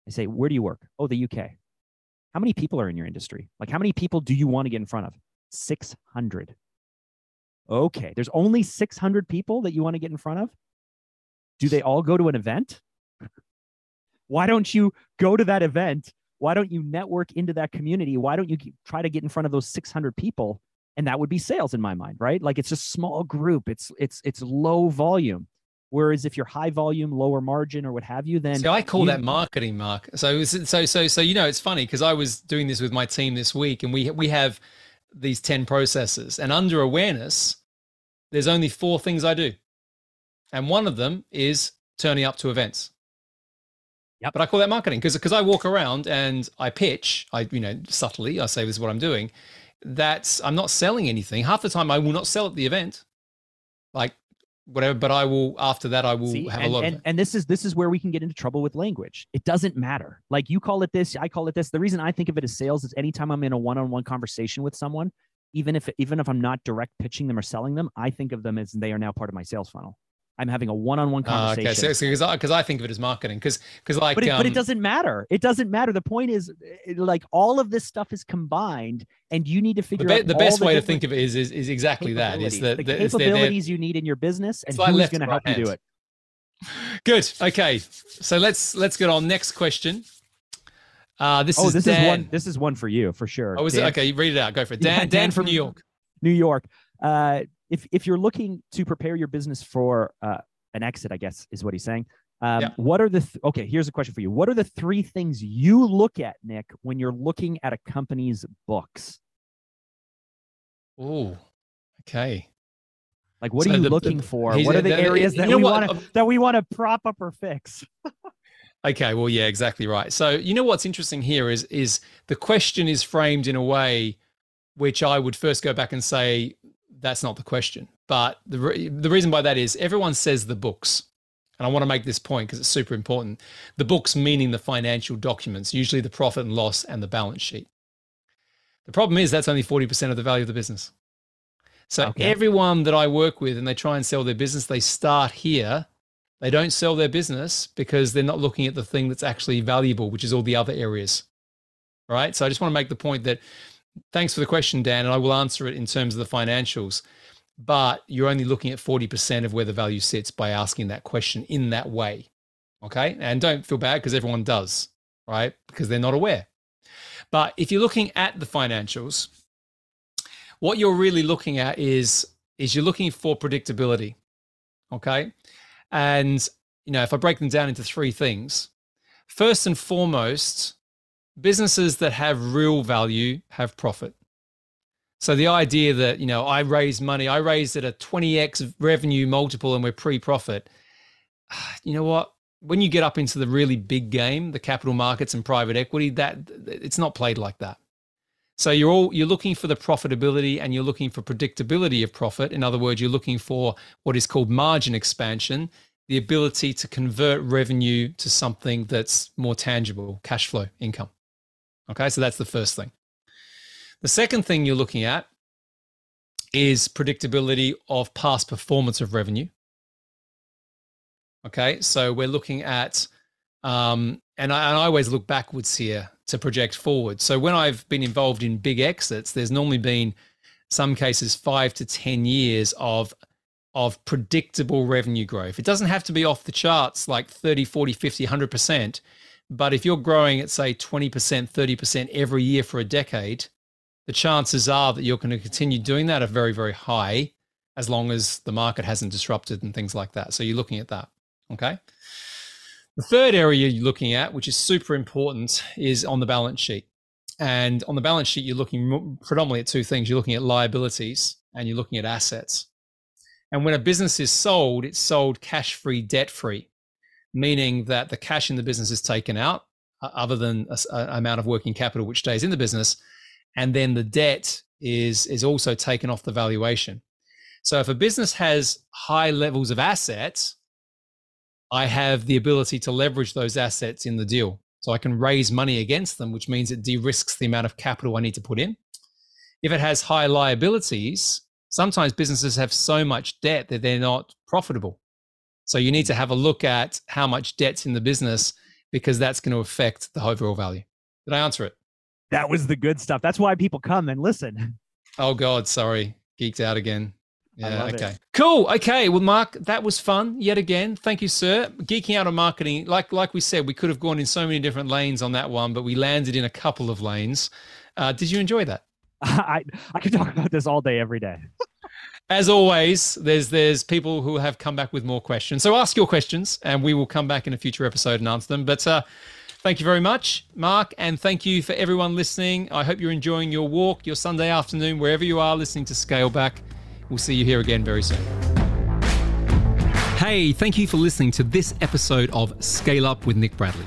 I say, where do you work? Oh, the U K. How many people are in your industry? Like, how many people do you want to get in front of? six hundred. Okay, there's only six hundred people that you want to get in front of? Do they all go to an event? Why don't you go to that event? Why don't you network into that community? Why don't you try to get in front of those six hundred people? And that would be sales in my mind, right? Like, it's a small group. It's it's it's low volume. Whereas if you're high volume, lower margin, or what have you, then so I call you- that marketing, Mark. So so so so you know, it's funny because I was doing this with my team this week, and we we have these ten processes, and under awareness, there's only four things I do. And one of them is turning up to events. Yep. But I call that marketing because because I walk around and I pitch, I you know, subtly, I say this is what I'm doing. That's, I'm not selling anything. Half the time I will not sell at the event, like whatever, but I will, after that, I will See, have and, a lot and, of it. And this is, this is where we can get into trouble with language. It doesn't matter. Like you call it this, I call it this. The reason I think of it as sales is anytime I'm in a one-on-one conversation with someone, even if, even if I'm not direct pitching them or selling them, I think of them as they are now part of my sales funnel. I'm having a one-on-one conversation. Uh, okay, so because so, I, cause I think of it as marketing, because because like, but it, um, but it doesn't matter. It doesn't matter. The point is, it, like all of this stuff is combined, and you need to figure the be, out the best the way to think of it is is, is exactly that is the, the, the capabilities is there, you need in your business, and who's going to help right you hand. do it. Good. Okay, so let's let's get on next question. Uh, this oh, is this Dan. is one. This is one for you for sure. Oh, is it? Okay, read it out. Go for it, Dan. Yeah, Dan, Dan from New York. New York. Uh, If, if you're looking to prepare your business for uh, an exit, I guess is what he's saying. Um, yeah. What are the, th okay, here's a question for you. What are the three things you look at, Nick, when you're looking at a company's books? Oh, okay. Like, what so are you the, looking the, for? What are the, the areas that we want to, that we want to prop up or fix? Okay. Well, yeah, exactly right. So, you know, what's interesting here is, is the question is framed in a way which I would first go back and say, that's not the question. But the, re the reason by that is everyone says the books. And I want to make this point because it's super important. The books meaning the financial documents, usually the profit and loss and the balance sheet. The problem is that's only forty percent of the value of the business. So okay. everyone that I work with and they try and sell their business, they start here. They don't sell their business because they're not looking at the thing that's actually valuable, which is all the other areas. All right. So I just want to make the point that thanks for the question, Dan, and I will answer it in terms of the financials, but you're only looking at forty percent of where the value sits by asking that question in that way, okay? And don't feel bad because everyone does, right? Because they're not aware. But if you're looking at the financials, what you're really looking at is, is you're looking for predictability, okay? And, you know, if I break them down into three things, first and foremost, businesses that have real value have profit. So the idea that, you know, I raised money, I raised at a twenty X revenue multiple and we're pre-profit. You know what? When you get up into the really big game, the capital markets and private equity, that it's not played like that. So you're all, you're looking for the profitability and you're looking for predictability of profit. In other words, you're looking for what is called margin expansion, the ability to convert revenue to something that's more tangible, cash flow, income. Okay, so that's the first thing. The second thing you're looking at is predictability of past performance of revenue. Okay, so we're looking at, um, and, I, and I always look backwards here to project forward. So when I've been involved in big exits, there's normally been some cases five to ten years of, of predictable revenue growth. It doesn't have to be off the charts like thirty, forty, fifty, one hundred percent. But if you're growing at, say, twenty percent, thirty percent every year for a decade, the chances are that you're going to continue doing that are very, very high as long as the market hasn't disrupted and things like that. So you're looking at that, okay? The third area you're looking at, which is super important, is on the balance sheet. And on the balance sheet, you're looking predominantly at two things. You're looking at liabilities and you're looking at assets. And when a business is sold, it's sold cash-free, debt-free, meaning that the cash in the business is taken out uh, other than an amount of working capital which stays in the business. And then the debt is, is also taken off the valuation. So if a business has high levels of assets, I have the ability to leverage those assets in the deal. So I can raise money against them, which means it de-risks the amount of capital I need to put in. If it has high liabilities, sometimes businesses have so much debt that they're not profitable. So you need to have a look at how much debt's in the business because that's going to affect the overall value. Did I answer it? That was the good stuff. That's why people come and listen. Oh God, sorry. Geeked out again. Yeah, okay. It. Cool. Okay. Well, Mark, that was fun yet again. Thank you, sir. Geeking out on marketing. Like, like we said, we could have gone in so many different lanes on that one, but we landed in a couple of lanes. Uh, did you enjoy that? I, I could talk about this all day, every day. As always, there's there's people who have come back with more questions. So ask your questions and we will come back in a future episode and answer them. But uh, thank you very much, Mark. And thank you for everyone listening. I hope you're enjoying your walk, your Sunday afternoon, wherever you are listening to Scale Back. We'll see you here again very soon. Hey, thank you for listening to this episode of Scale Up with Nick Bradley.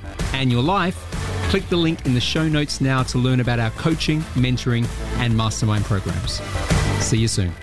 and your life, click the link in the show notes now to learn about our coaching, mentoring, and mastermind programs. See you soon.